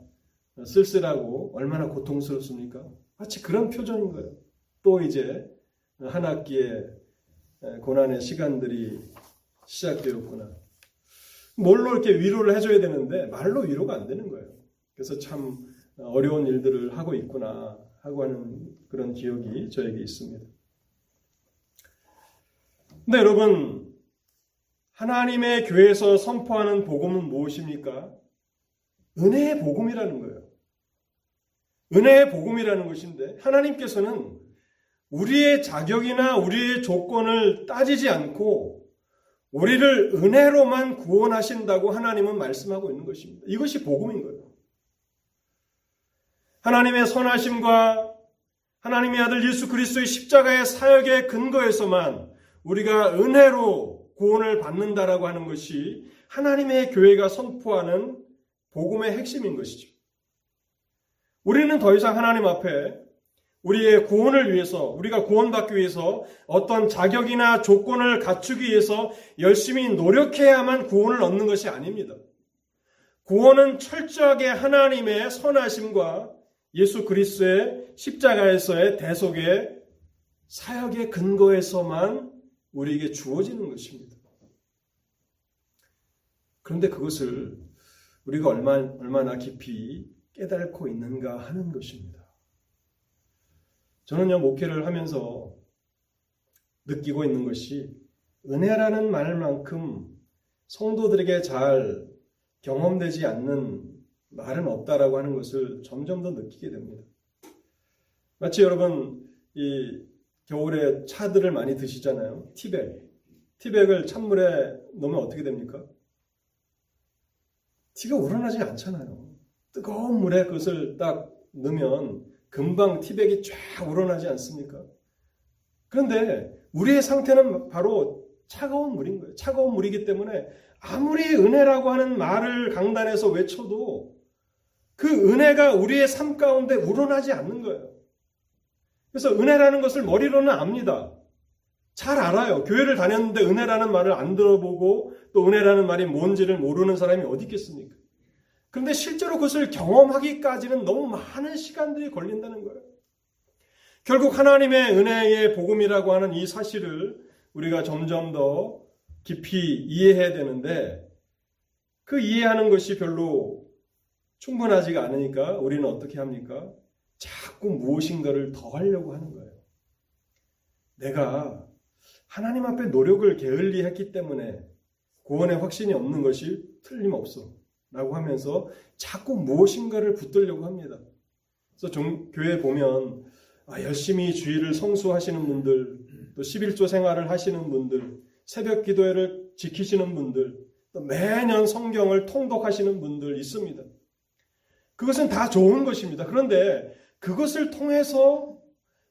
쓸쓸하고 얼마나 고통스럽습니까? 마치 그런 표정인 거예요. 또 이제 한 학기에 고난의 시간들이 시작되었구나. 뭘로 이렇게 위로를 해줘야 되는데 말로 위로가 안 되는 거예요. 그래서 참 어려운 일들을 하고 있구나 하고 하는 그런 기억이 저에게 있습니다. 근데 여러분, 하나님의 교회에서 선포하는 복음은 무엇입니까? 은혜의 복음이라는 거예요. 은혜의 복음이라는 것인데 하나님께서는 우리의 자격이나 우리의 조건을 따지지 않고 우리를 은혜로만 구원하신다고 하나님은 말씀하고 있는 것입니다. 이것이 복음인 거예요. 하나님의 선하심과 하나님의 아들 예수 그리스도의 십자가의 사역에 근거해서만 우리가 은혜로 구원을 받는다라고 하는 것이 하나님의 교회가 선포하는 복음의 핵심인 것이죠. 우리는 더 이상 하나님 앞에 우리의 구원을 위해서, 우리가 구원받기 위해서 어떤 자격이나 조건을 갖추기 위해서 열심히 노력해야만 구원을 얻는 것이 아닙니다. 구원은 철저하게 하나님의 선하심과 예수 그리스도의 십자가에서의 대속의 사역의 근거에서만 우리에게 주어지는 것입니다. 그런데 그것을 우리가 얼마나 깊이 깨닫고 있는가 하는 것입니다. 저는요, 목회를 하면서 느끼고 있는 것이 은혜라는 말만큼 성도들에게 잘 경험되지 않는 말은 없다라고 하는 것을 점점 더 느끼게 됩니다. 마치 여러분, 이 겨울에 차들을 많이 드시잖아요. 티백. 티백을 찬물에 넣으면 어떻게 됩니까? 티가 우러나지 않잖아요. 뜨거운 물에 그것을 딱 넣으면 금방 티백이 쫙 우러나지 않습니까? 그런데 우리의 상태는 바로 차가운 물인 거예요. 차가운 물이기 때문에 아무리 은혜라고 하는 말을 강단에서 외쳐도 그 은혜가 우리의 삶 가운데 우러나지 않는 거예요. 그래서 은혜라는 것을 머리로는 압니다. 잘 알아요. 교회를 다녔는데 은혜라는 말을 안 들어보고 또 은혜라는 말이 뭔지를 모르는 사람이 어디 있겠습니까? 그런데 실제로 그것을 경험하기까지는 너무 많은 시간들이 걸린다는 거예요. 결국 하나님의 은혜의 복음이라고 하는 이 사실을 우리가 점점 더 깊이 이해해야 되는데 그 이해하는 것이 별로 충분하지가 않으니까 우리는 어떻게 합니까? 자꾸 무엇인가를 더 하려고 하는 거예요. 내가 하나님 앞에 노력을 게을리 했기 때문에 구원의 확신이 없는 것이 틀림없어. 라고 하면서 자꾸 무엇인가를 붙들려고 합니다. 그래서 종, 교회에 보면 아, 열심히 주일을 성수하시는 분들, 또 십일조 생활을 하시는 분들, 새벽 기도회를 지키시는 분들, 또 매년 성경을 통독하시는 분들 있습니다. 그것은 다 좋은 것입니다. 그런데 그것을 통해서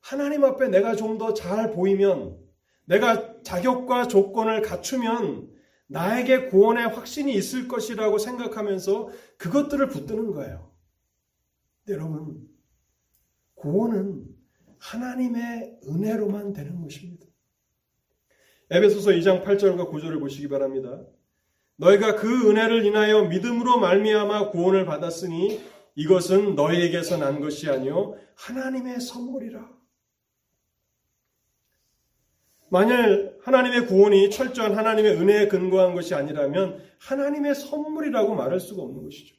하나님 앞에 내가 좀 더 잘 보이면, 내가 자격과 조건을 갖추면 나에게 구원의 확신이 있을 것이라고 생각하면서 그것들을 붙드는 거예요. 근데 여러분, 구원은 하나님의 은혜로만 되는 것입니다. 에베소서 이 장 팔 절과 구 절을 보시기 바랍니다. 너희가 그 은혜를 인하여 믿음으로 말미암아 구원을 받았으니 이것은 너희에게서 난 것이 아니요 하나님의 선물이라. 만일 하나님의 구원이 철저한 하나님의 은혜에 근거한 것이 아니라면 하나님의 선물이라고 말할 수가 없는 것이죠.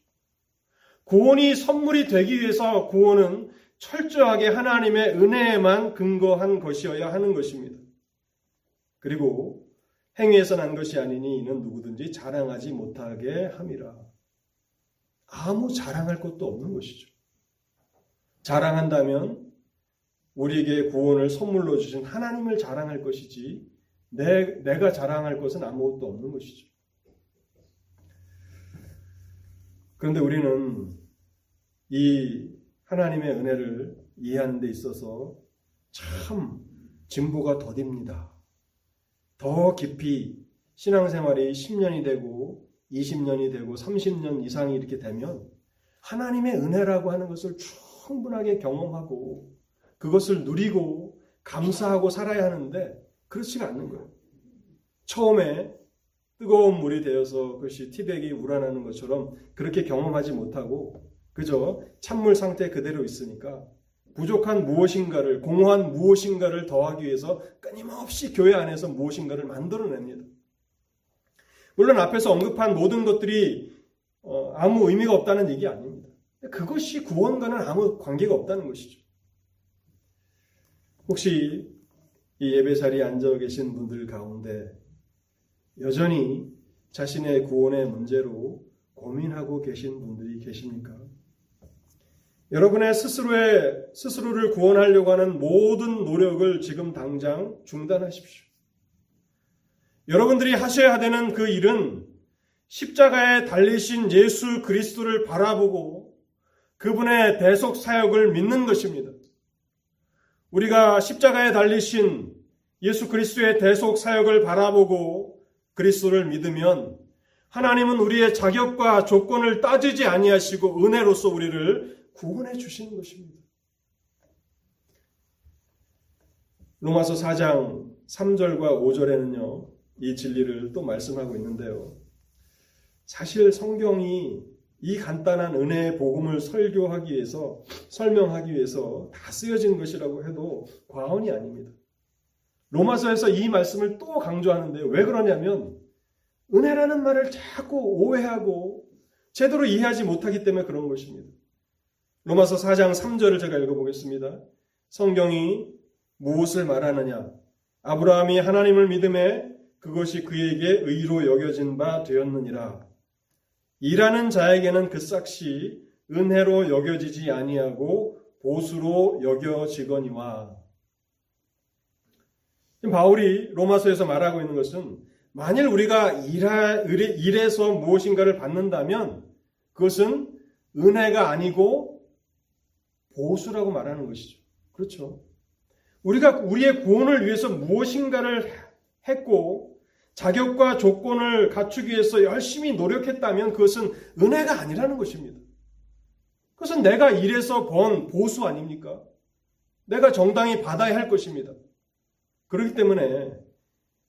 구원이 선물이 되기 위해서 구원은 철저하게 하나님의 은혜에만 근거한 것이어야 하는 것입니다. 그리고 행위에서 난 것이 아니니 이는 누구든지 자랑하지 못하게 함이라. 아무 자랑할 것도 없는 것이죠. 자랑한다면 우리에게 구원을 선물로 주신 하나님을 자랑할 것이지 내, 내가 자랑할 것은 아무것도 없는 것이죠. 그런데 우리는 이 하나님의 은혜를 이해하는 데 있어서 참 진보가 더딥니다. 더 깊이 신앙생활이 십 년이 되고 이십 년이 되고 삼십 년 이상이 이렇게 되면 하나님의 은혜라고 하는 것을 충분하게 경험하고 그것을 누리고 감사하고 살아야 하는데 그렇지가 않는 거예요. 처음에 뜨거운 물이 되어서 그것이 티백이 우러나는 것처럼 그렇게 경험하지 못하고 그저 찬물 상태 그대로 있으니까 부족한 무엇인가를, 공허한 무엇인가를 더하기 위해서 끊임없이 교회 안에서 무엇인가를 만들어냅니다. 물론 앞에서 언급한 모든 것들이 아무 의미가 없다는 얘기 아닙니다. 그것이 구원과는 아무 관계가 없다는 것이죠. 혹시 이 예배 자리에 앉아 계신 분들 가운데 여전히 자신의 구원의 문제로 고민하고 계신 분들이 계십니까? 여러분의 스스로의, 스스로를 구원하려고 하는 모든 노력을 지금 당장 중단하십시오. 여러분들이 하셔야 되는 그 일은 십자가에 달리신 예수 그리스도를 바라보고 그분의 대속 사역을 믿는 것입니다. 우리가 십자가에 달리신 예수 그리스도의 대속 사역을 바라보고 그리스도를 믿으면 하나님은 우리의 자격과 조건을 따지지 아니하시고 은혜로서 우리를 구원해 주시는 것입니다. 로마서 사 장 삼 절과 오 절에는요. 이 진리를 또 말씀하고 있는데요. 사실 성경이 이 간단한 은혜의 복음을 설교하기 위해서, 설명하기 위해서 다 쓰여진 것이라고 해도 과언이 아닙니다. 로마서에서 이 말씀을 또 강조하는데요. 왜 그러냐면 은혜라는 말을 자꾸 오해하고 제대로 이해하지 못하기 때문에 그런 것입니다. 로마서 사 장 삼 절을 제가 읽어보겠습니다. 성경이 무엇을 말하느냐? 아브라함이 하나님을 믿음에 그것이 그에게 의로 여겨진 바 되었느니라. 일하는 자에게는 그 싹시 은혜로 여겨지지 아니하고 보수로 여겨지거니와. 지금 바울이 로마서에서 말하고 있는 것은 만일 우리가 일하, 일해서 무엇인가를 받는다면 그것은 은혜가 아니고 보수라고 말하는 것이죠. 그렇죠. 우리가 우리의 구원을 위해서 무엇인가를 했고 자격과 조건을 갖추기 위해서 열심히 노력했다면 그것은 은혜가 아니라는 것입니다. 그것은 내가 일해서 번 보수 아닙니까? 내가 정당히 받아야 할 것입니다. 그렇기 때문에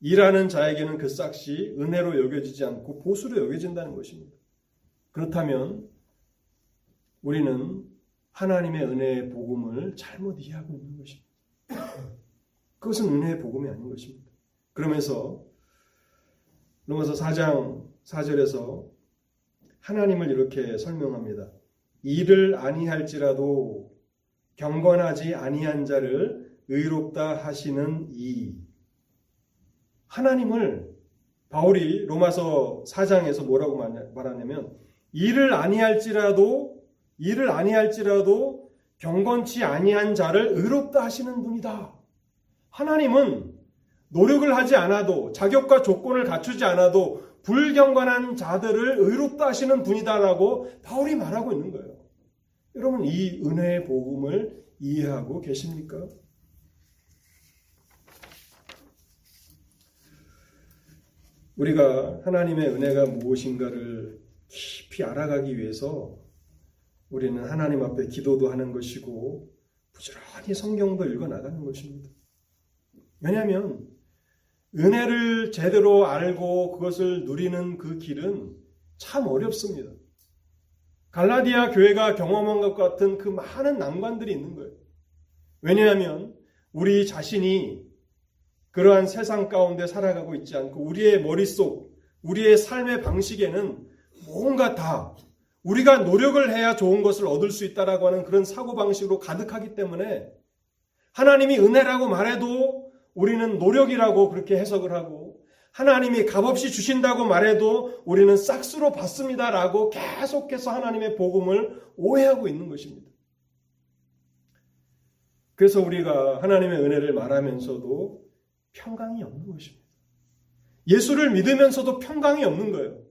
일하는 자에게는 그 싹시 은혜로 여겨지지 않고 보수로 여겨진다는 것입니다. 그렇다면 우리는 하나님의 은혜의 복음을 잘못 이해하고 있는 것입니다. 그것은 은혜의 복음이 아닌 것입니다. 그러면서 로마서 사 장 사 절에서 하나님을 이렇게 설명합니다. 일을 아니할지라도 경건하지 아니한 자를 의롭다 하시는 이. 하나님을 바울이 로마서 사 장에서 뭐라고 말하냐면 일을 아니할지라도 일을 아니할지라도 경건치 아니한 자를 의롭다 하시는 분이다. 하나님은 노력을 하지 않아도 자격과 조건을 갖추지 않아도 불경건한 자들을 의롭다 하시는 분이다라고 바울이 말하고 있는 거예요. 여러분 이 은혜의 복음을 이해하고 계십니까? 우리가 하나님의 은혜가 무엇인가를 깊이 알아가기 위해서 우리는 하나님 앞에 기도도 하는 것이고 부지런히 성경도 읽어나가는 것입니다. 왜냐하면 은혜를 제대로 알고 그것을 누리는 그 길은 참 어렵습니다. 갈라디아 교회가 경험한 것 같은 그 많은 난관들이 있는 거예요. 왜냐하면 우리 자신이 그러한 세상 가운데 살아가고 있지 않고 우리의 머릿속, 우리의 삶의 방식에는 뭔가 다 우리가 노력을 해야 좋은 것을 얻을 수 있다라고 하는 그런 사고방식으로 가득하기 때문에 하나님이 은혜라고 말해도 우리는 노력이라고 그렇게 해석을 하고 하나님이 값없이 주신다고 말해도 우리는 싹수로 받습니다라고 계속해서 하나님의 복음을 오해하고 있는 것입니다. 그래서 우리가 하나님의 은혜를 말하면서도 평강이 없는 것입니다. 예수를 믿으면서도 평강이 없는 거예요.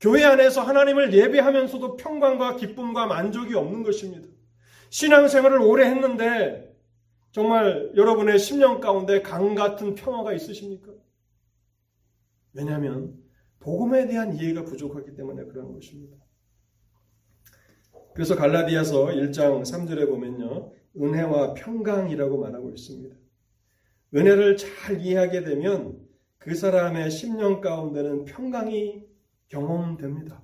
교회 안에서 하나님을 예배하면서도 평강과 기쁨과 만족이 없는 것입니다. 신앙생활을 오래 했는데 정말 여러분의 심령 가운데 강 같은 평화가 있으십니까? 왜냐하면 복음에 대한 이해가 부족하기 때문에 그런 것입니다. 그래서 갈라디아서 일 장 삼 절에 보면요. 은혜와 평강이라고 말하고 있습니다. 은혜를 잘 이해하게 되면 그 사람의 심령 가운데는 평강이 경험됩니다.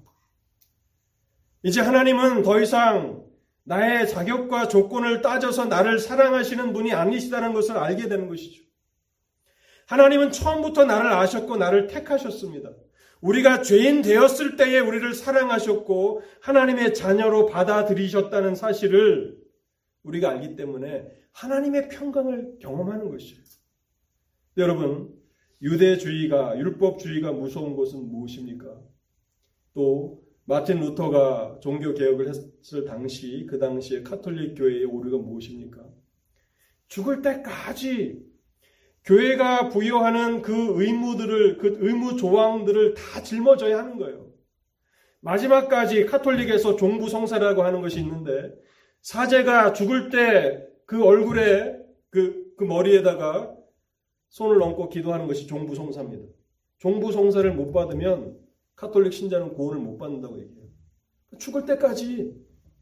이제 하나님은 더 이상 나의 자격과 조건을 따져서 나를 사랑하시는 분이 아니시다는 것을 알게 되는 것이죠. 하나님은 처음부터 나를 아셨고 나를 택하셨습니다. 우리가 죄인 되었을 때에 우리를 사랑하셨고 하나님의 자녀로 받아들이셨다는 사실을 우리가 알기 때문에 하나님의 평강을 경험하는 것이에요. 여러분, 유대주의가, 율법주의가 무서운 것은 무엇입니까? 또 마틴 루터가 종교개혁을 했을 당시, 그 당시에 카톨릭 교회의 오류가 무엇입니까? 죽을 때까지 교회가 부여하는 그 의무들을, 그 의무 조항들을 다 짊어져야 하는 거예요. 마지막까지 카톨릭에서 종부성사라고 하는 것이 있는데 사제가 죽을 때 그 얼굴에, 그, 그 머리에다가 손을 얹고 기도하는 것이 종부성사입니다. 종부성사를 못 받으면 카톨릭 신자는 구원을 못 받는다고 얘기해요. 죽을 때까지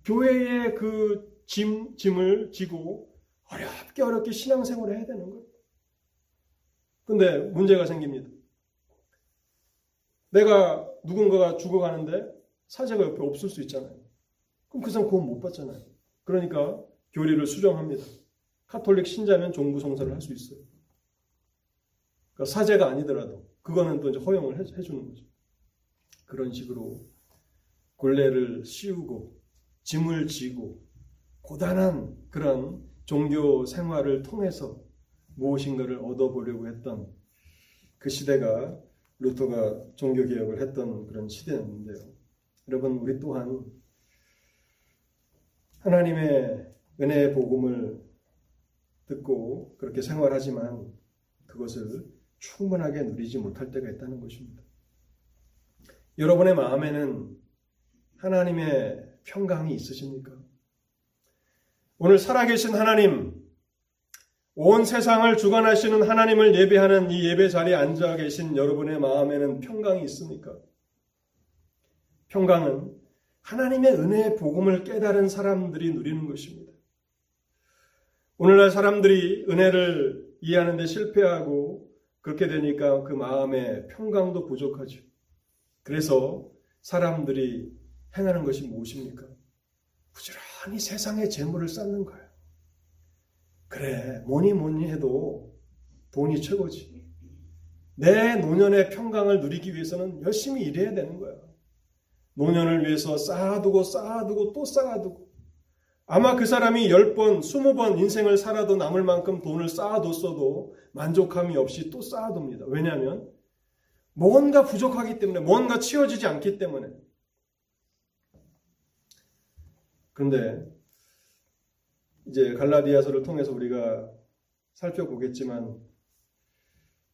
교회의 그 짐, 짐을 지고 어렵게 어렵게 신앙생활을 해야 되는 거예요. 근데 문제가 생깁니다. 내가 누군가가 죽어가는데 사제가 옆에 없을 수 있잖아요. 그럼 그 사람 구원 못 받잖아요. 그러니까 교리를 수정합니다. 카톨릭 신자면 종부성사를 할 수 있어요. 그러니까 사제가 아니더라도 그거는 또 이제 허용을 해, 해주는 거죠. 그런 식으로 굴레를 씌우고 짐을 지고 고단한 그런 종교 생활을 통해서 무엇인가를 얻어보려고 했던 그 시대가 루터가 종교개혁을 했던 그런 시대였는데요. 여러분, 우리 또한 하나님의 은혜의 복음을 듣고 그렇게 생활하지만 그것을 충분하게 누리지 못할 때가 있다는 것입니다. 여러분의 마음에는 하나님의 평강이 있으십니까? 오늘 살아계신 하나님, 온 세상을 주관하시는 하나님을 예배하는 이 예배 자리에 앉아 계신 여러분의 마음에는 평강이 있습니까? 평강은 하나님의 은혜의 복음을 깨달은 사람들이 누리는 것입니다. 오늘날 사람들이 은혜를 이해하는 데 실패하고 그렇게 되니까 그 마음의 평강도 부족하죠. 그래서 사람들이 행하는 것이 무엇입니까? 부지런히 세상에 재물을 쌓는 거예요. 그래, 뭐니 뭐니 해도 돈이 최고지. 내 노년의 평강을 누리기 위해서는 열심히 일해야 되는 거야. 노년을 위해서 쌓아두고 쌓아두고 또 쌓아두고 아마 그 사람이 열 번, 스무 번 인생을 살아도 남을 만큼 돈을 쌓아뒀어도 만족함이 없이 또 쌓아둡니다. 왜냐하면 뭔가 부족하기 때문에, 뭔가 치워지지 않기 때문에. 그런데 이제 갈라디아서를 통해서 우리가 살펴보겠지만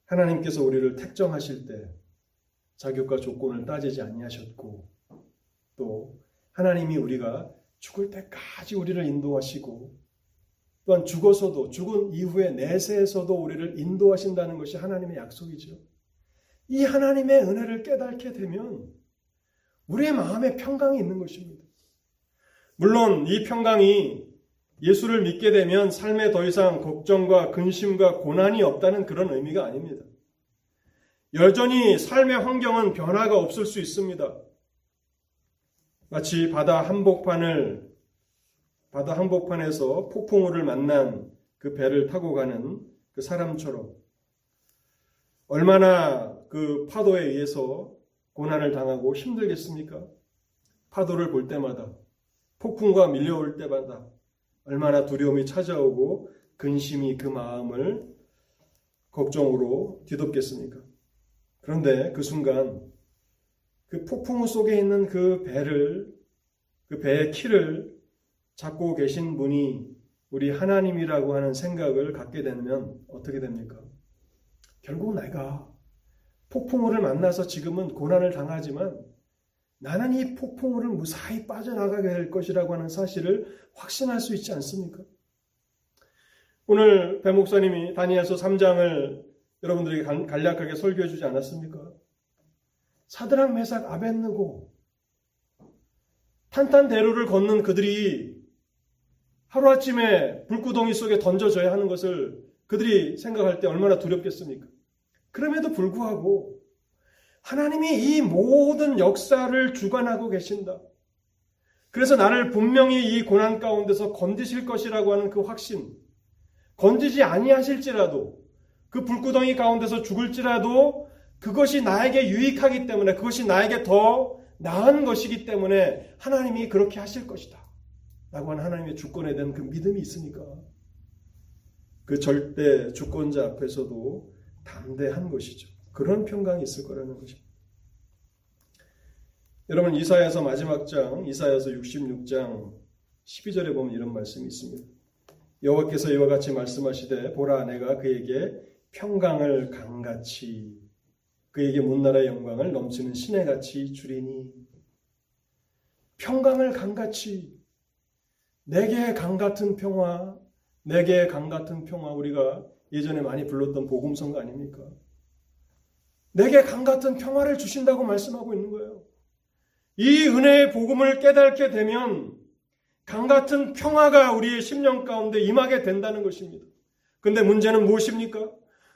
하나님께서 우리를 택정하실 때 자격과 조건을 따지지 아니하셨고 또 하나님이 우리가 죽을 때까지 우리를 인도하시고 또한 죽어서도, 죽은 이후에 내세에서도 우리를 인도하신다는 것이 하나님의 약속이죠. 이 하나님의 은혜를 깨닫게 되면 우리의 마음에 평강이 있는 것입니다. 물론 이 평강이 예수를 믿게 되면 삶에 더 이상 걱정과 근심과 고난이 없다는 그런 의미가 아닙니다. 여전히 삶의 환경은 변화가 없을 수 있습니다. 마치 바다 한복판을, 바다 한복판에서 폭풍우를 만난 그 배를 타고 가는 그 사람처럼 얼마나 그 파도에 의해서 고난을 당하고 힘들겠습니까? 파도를 볼 때마다, 폭풍과 밀려올 때마다 얼마나 두려움이 찾아오고 근심이 그 마음을 걱정으로 뒤덮겠습니까? 그런데 그 순간 그 폭풍우 속에 있는 그 배를, 그 배의 키를 잡고 계신 분이 우리 하나님이라고 하는 생각을 갖게 되면 어떻게 됩니까? 결국 내가 폭풍우를 만나서 지금은 고난을 당하지만 나는 이 폭풍우를 무사히 빠져나가게 될 것이라고 하는 사실을 확신할 수 있지 않습니까? 오늘 배 목사님이 다니엘서 삼 장을 여러분들에게 간략하게 설교해 주지 않았습니까? 사드락 메삭 아벳느고 탄탄대로를 걷는 그들이 하루아침에 불구덩이 속에 던져져야 하는 것을 그들이 생각할 때 얼마나 두렵겠습니까? 그럼에도 불구하고 하나님이 이 모든 역사를 주관하고 계신다. 그래서 나를 분명히 이 고난 가운데서 건지실 것이라고 하는 그 확신, 건지지 아니하실지라도 그 불구덩이 가운데서 죽을지라도 그것이 나에게 유익하기 때문에, 그것이 나에게 더 나은 것이기 때문에 하나님이 그렇게 하실 것이다 라고 하는 하나님의 주권에 대한 그 믿음이 있으니까 그 절대 주권자 앞에서도 담대한 것이죠. 그런 평강이 있을 거라는 것입니다. 여러분, 이사야서 마지막 장, 이사야서 육십육 장 십이 절에 보면 이런 말씀이 있습니다. 여호와께서 이와 같이 말씀하시되 보라, 내가 그에게 평강을 강같이, 그에게 문나라의 영광을 넘치는 시내같이 주리니. 평강을 강같이, 내게 강같은 평화, 내게 강같은 평화, 우리가 예전에 많이 불렀던 복음성가 아닙니까? 내게 강같은 평화를 주신다고 말씀하고 있는 거예요. 이 은혜의 복음을 깨닫게 되면 강같은 평화가 우리의 심령 가운데 임하게 된다는 것입니다. 근데 문제는 무엇입니까?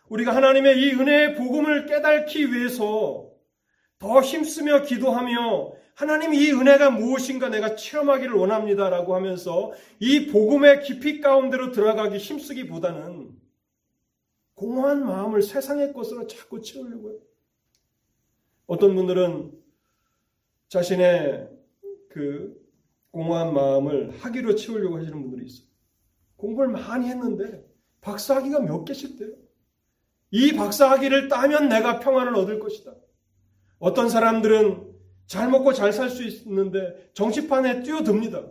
우리가 하나님의 이 은혜의 복음을 깨닫기 위해서 더 힘쓰며 기도하며 하나님 이 은혜가 무엇인가 내가 체험하기를 원합니다라고 하면서 이 복음의 깊이 가운데로 들어가기 힘쓰기보다는 공허한 마음을 세상의 것으로 자꾸 채우려고 해요. 어떤 분들은 자신의 그 공허한 마음을 학위로 채우려고 하시는 분들이 있어요. 공부를 많이 했는데 박사학위가 몇 개씩 돼요. 이 박사학위를 따면 내가 평안을 얻을 것이다. 어떤 사람들은 잘 먹고 잘 살 수 있는데 정치판에 뛰어듭니다.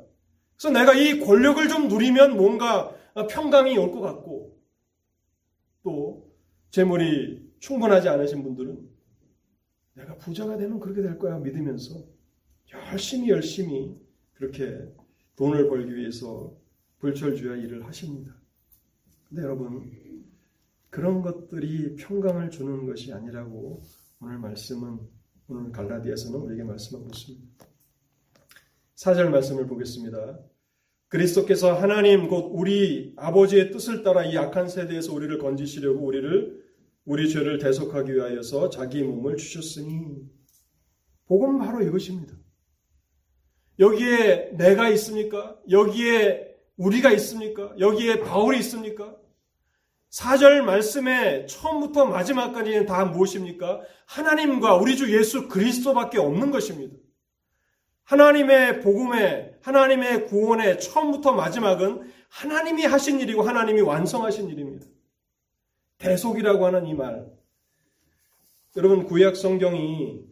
그래서 내가 이 권력을 좀 누리면 뭔가 평강이 올 것 같고, 또 재물이 충분하지 않으신 분들은 내가 부자가 되면 그렇게 될 거야 믿으면서 열심히 열심히 그렇게 돈을 벌기 위해서 불철주야 일을 하십니다. 근데 여러분, 그런 것들이 평강을 주는 것이 아니라고 오늘 말씀은, 오늘 갈라디아서는 우리에게 말씀하고 있습니다. 사 절 말씀을 보겠습니다. 그리스도께서 하나님 곧 우리 아버지의 뜻을 따라 이 악한 세대에서 우리를 건지시려고 우리를 우리 죄를 대속하기 위하여서 자기 몸을 주셨으니. 복음은 바로 이것입니다. 여기에 내가 있습니까? 여기에 우리가 있습니까? 여기에 바울이 있습니까? 사 절 말씀에 처음부터 마지막까지는 다 무엇입니까? 하나님과 우리 주 예수 그리스도밖에 없는 것입니다. 하나님의 복음에, 하나님의 구원에 처음부터 마지막은 하나님이 하신 일이고 하나님이 완성하신 일입니다. 대속이라고 하는 이 말. 여러분, 구약 성경이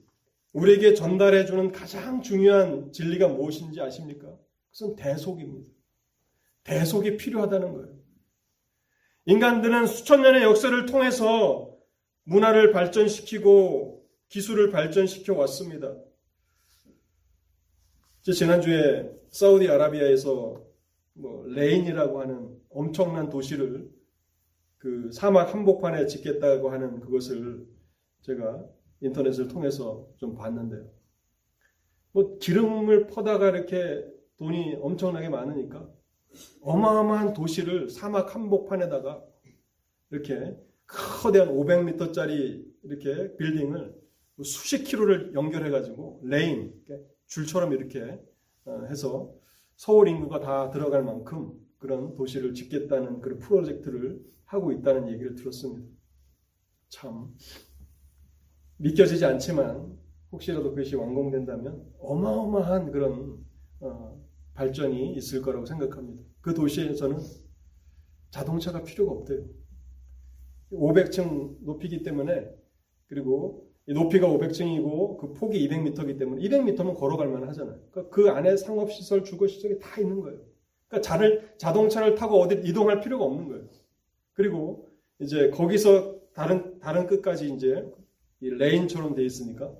우리에게 전달해주는 가장 중요한 진리가 무엇인지 아십니까? 그것은 대속입니다. 대속이 필요하다는 거예요. 인간들은 수천 년의 역사를 통해서 문화를 발전시키고 기술을 발전시켜 왔습니다. 지난주에 사우디아라비아에서 뭐 레인이라고 하는 엄청난 도시를 그 사막 한복판에 짓겠다고 하는 그것을 제가 인터넷을 통해서 좀 봤는데요. 뭐 기름을 퍼다가 이렇게 돈이 엄청나게 많으니까 어마어마한 도시를 사막 한복판에다가 이렇게 거대한 오백 미터짜리 이렇게 빌딩을 수십 킬로를 연결해가지고 레인, 줄처럼 이렇게 해서 서울 인구가 다 들어갈 만큼 그런 도시를 짓겠다는 그런 프로젝트를 하고 있다는 얘기를 들었습니다. 참 믿겨지지 않지만 혹시라도 그것이 완공된다면 어마어마한 그런 어, 발전이 있을 거라고 생각합니다. 그 도시에서는 자동차가 필요가 없대요. 오백 층 높이기 때문에, 그리고 높이가 오백 층이고 그 폭이 이백 미터이기 때문에 이백 미터면 걸어갈 만 하잖아요. 그러니까 그 안에 상업시설, 주거시설이 다 있는 거예요. 그러니까 자를, 자동차를 타고 어디 이동할 필요가 없는 거예요. 그리고 이제 거기서 다른, 다른 끝까지 이제 이 레인처럼 돼 있으니까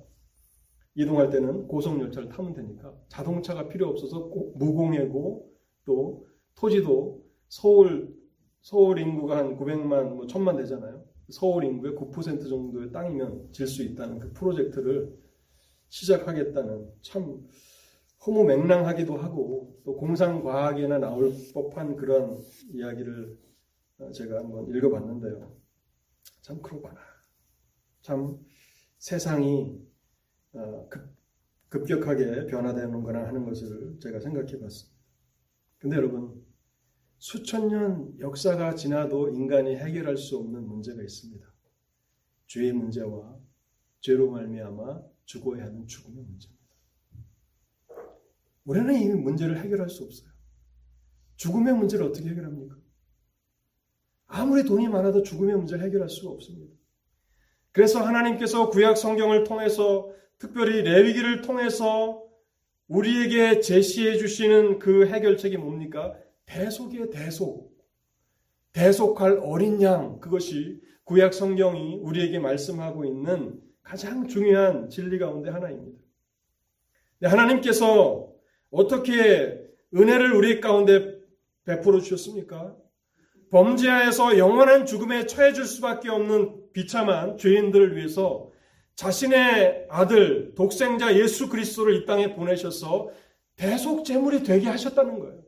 이동할 때는 고속열차를 타면 되니까 자동차가 필요 없어서 무공해고, 또 토지도 서울, 서울 인구가 한 구백만, 뭐 천만 되잖아요. 서울 인구의 구 퍼센트 정도의 땅이면 질 수 있다는 그 프로젝트를 시작하겠다는, 참 허무맹랑하기도 하고 또 공상과학에나 나올 법한 그런 이야기를 제가 한번 읽어봤는데요. 참 그렇구나. 참 세상이 급격하게 변화되는 거나 하는 것을 제가 생각해봤습니다. 근데 여러분, 수천 년 역사가 지나도 인간이 해결할 수 없는 문제가 있습니다. 죄의 문제와 죄로 말미암아 죽어야 하는 죽음의 문제입니다. 우리는 이 문제를 해결할 수 없어요. 죽음의 문제를 어떻게 해결합니까? 아무리 돈이 많아도 죽음의 문제를 해결할 수가 없습니다. 그래서 하나님께서 구약 성경을 통해서, 특별히 레위기를 통해서 우리에게 제시해 주시는 그 해결책이 뭡니까? 대속이에요, 대속. 대속할 어린 양, 그것이 구약 성경이 우리에게 말씀하고 있는 가장 중요한 진리 가운데 하나입니다. 하나님께서 어떻게 은혜를 우리 가운데 베풀어 주셨습니까? 범죄하에서 영원한 죽음에 처해 줄 수밖에 없는 비참한 죄인들을 위해서 자신의 아들, 독생자 예수 그리스도를 이 땅에 보내셔서 대속 제물이 되게 하셨다는 거예요.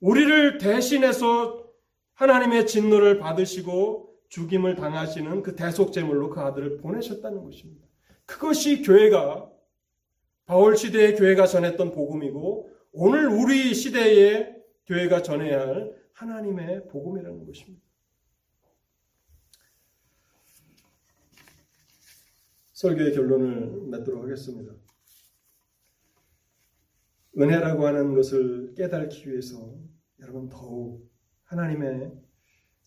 우리를 대신해서 하나님의 진노를 받으시고 죽임을 당하시는 그 대속 제물로 그 아들을 보내셨다는 것입니다. 그것이 교회가, 바울 시대의 교회가 전했던 복음이고 오늘 우리 시대의 교회가 전해야 할 하나님의 복음이라는 것입니다. 설교의 결론을 맺도록 하겠습니다. 은혜라고 하는 것을 깨닫기 위해서 여러분 더욱 하나님의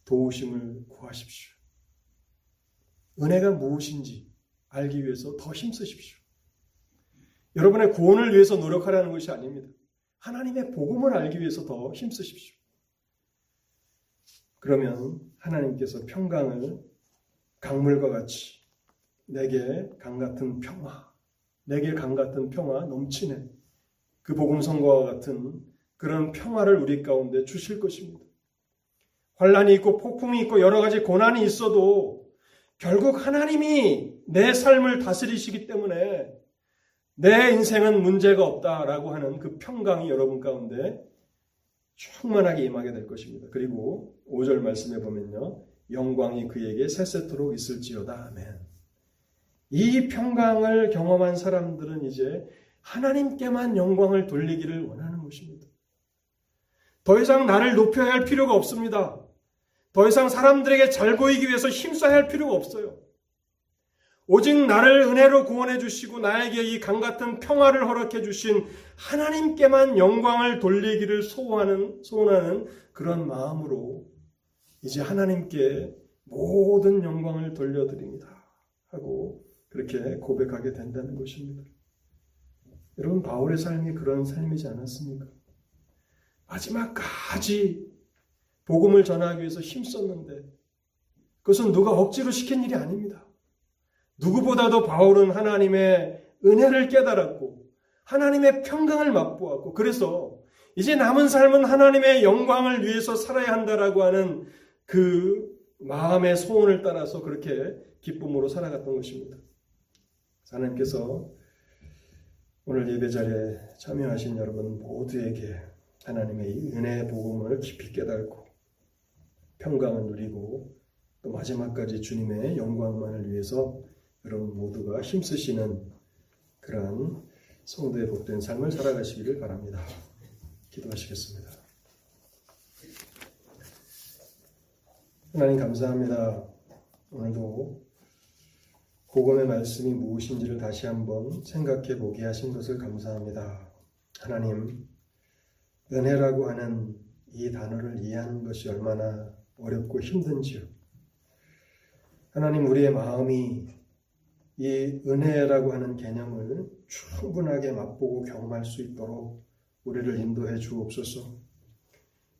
도우심을 구하십시오. 은혜가 무엇인지 알기 위해서 더 힘쓰십시오. 여러분의 구원을 위해서 노력하라는 것이 아닙니다. 하나님의 복음을 알기 위해서 더 힘쓰십시오. 그러면 하나님께서 평강을 강물과 같이, 내게 강같은 평화, 내게 강같은 평화 넘치네, 그 복음성과와 같은 그런 평화를 우리 가운데 주실 것입니다. 환란이 있고 폭풍이 있고 여러 가지 고난이 있어도 결국 하나님이 내 삶을 다스리시기 때문에 내 인생은 문제가 없다라고 하는 그 평강이 여러분 가운데 충만하게 임하게 될 것입니다. 그리고 오 절 말씀해 보면요, 영광이 그에게 세세토록 있을지어다. 아멘. 이 평강을 경험한 사람들은 이제 하나님께만 영광을 돌리기를 원하는 것입니다. 더 이상 나를 높여야 할 필요가 없습니다. 더 이상 사람들에게 잘 보이기 위해서 힘써야 할 필요가 없어요. 오직 나를 은혜로 구원해 주시고 나에게 이 강같은 평화를 허락해 주신 하나님께만 영광을 돌리기를 소원하는, 소원하는 그런 마음으로 이제 하나님께 모든 영광을 돌려드립니다 하고 그렇게 고백하게 된다는 것입니다. 여러분, 바울의 삶이 그런 삶이지 않았습니까? 마지막까지 복음을 전하기 위해서 힘썼는데 그것은 누가 억지로 시킨 일이 아닙니다. 누구보다도 바울은 하나님의 은혜를 깨달았고 하나님의 평강을 맛보았고, 그래서 이제 남은 삶은 하나님의 영광을 위해서 살아야 한다라고 하는 그 마음의 소원을 따라서 그렇게 기쁨으로 살아갔던 것입니다. 하나님께서 오늘 예배 자리에 참여하신 여러분 모두에게 하나님의 은혜의 복음을 깊이 깨닫고 평강을 누리고 또 마지막까지 주님의 영광만을 위해서 여러분 모두가 힘쓰시는 그러한 성도의 복된 삶을 살아가시기를 바랍니다. 기도하시겠습니다. 하나님 감사합니다. 오늘도 복음의 말씀이 무엇인지를 다시 한번 생각해 보게 하신 것을 감사합니다. 하나님, 은혜라고 하는 이 단어를 이해하는 것이 얼마나 어렵고 힘든지요. 하나님, 우리의 마음이 이 은혜라고 하는 개념을 충분하게 맛보고 경험할 수 있도록 우리를 인도해 주옵소서.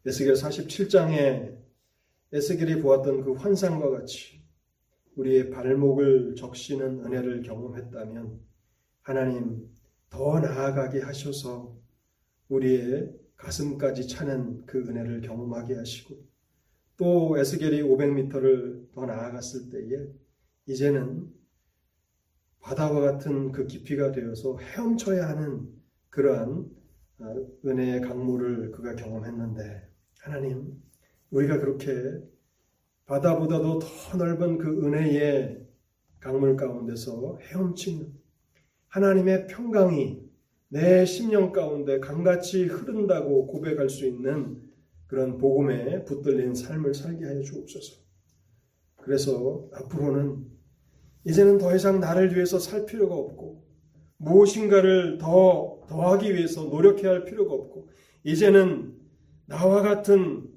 에스겔 사십칠 장에 에스겔이 보았던 그 환상과 같이 우리의 발목을 적시는 은혜를 경험했다면 하나님, 더 나아가게 하셔서 우리의 가슴까지 차는 그 은혜를 경험하게 하시고, 또 에스겔이 오백 미터를 더 나아갔을 때에 이제는 바다와 같은 그 깊이가 되어서 헤엄쳐야 하는 그러한 은혜의 강물을 그가 경험했는데, 하나님, 우리가 그렇게 바다보다도 더 넓은 그 은혜의 강물 가운데서 헤엄치는 하나님의 평강이 내 심령 가운데 강같이 흐른다고 고백할 수 있는 그런 복음에 붙들린 삶을 살게 하여 주옵소서. 그래서 앞으로는 이제는 더 이상 나를 위해서 살 필요가 없고 무엇인가를 더 더하기 위해서 노력해야 할 필요가 없고, 이제는 나와 같은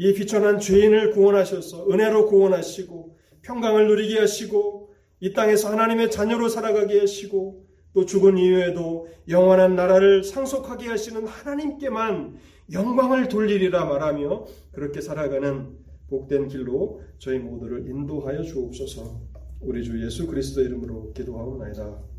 이 비천한 죄인을 구원하셔서 은혜로 구원하시고 평강을 누리게 하시고 이 땅에서 하나님의 자녀로 살아가게 하시고 또 죽은 이후에도 영원한 나라를 상속하게 하시는 하나님께만 영광을 돌리리라 말하며 그렇게 살아가는 복된 길로 저희 모두를 인도하여 주옵소서. 우리 주 예수 그리스도의 이름으로 기도하옵나이다.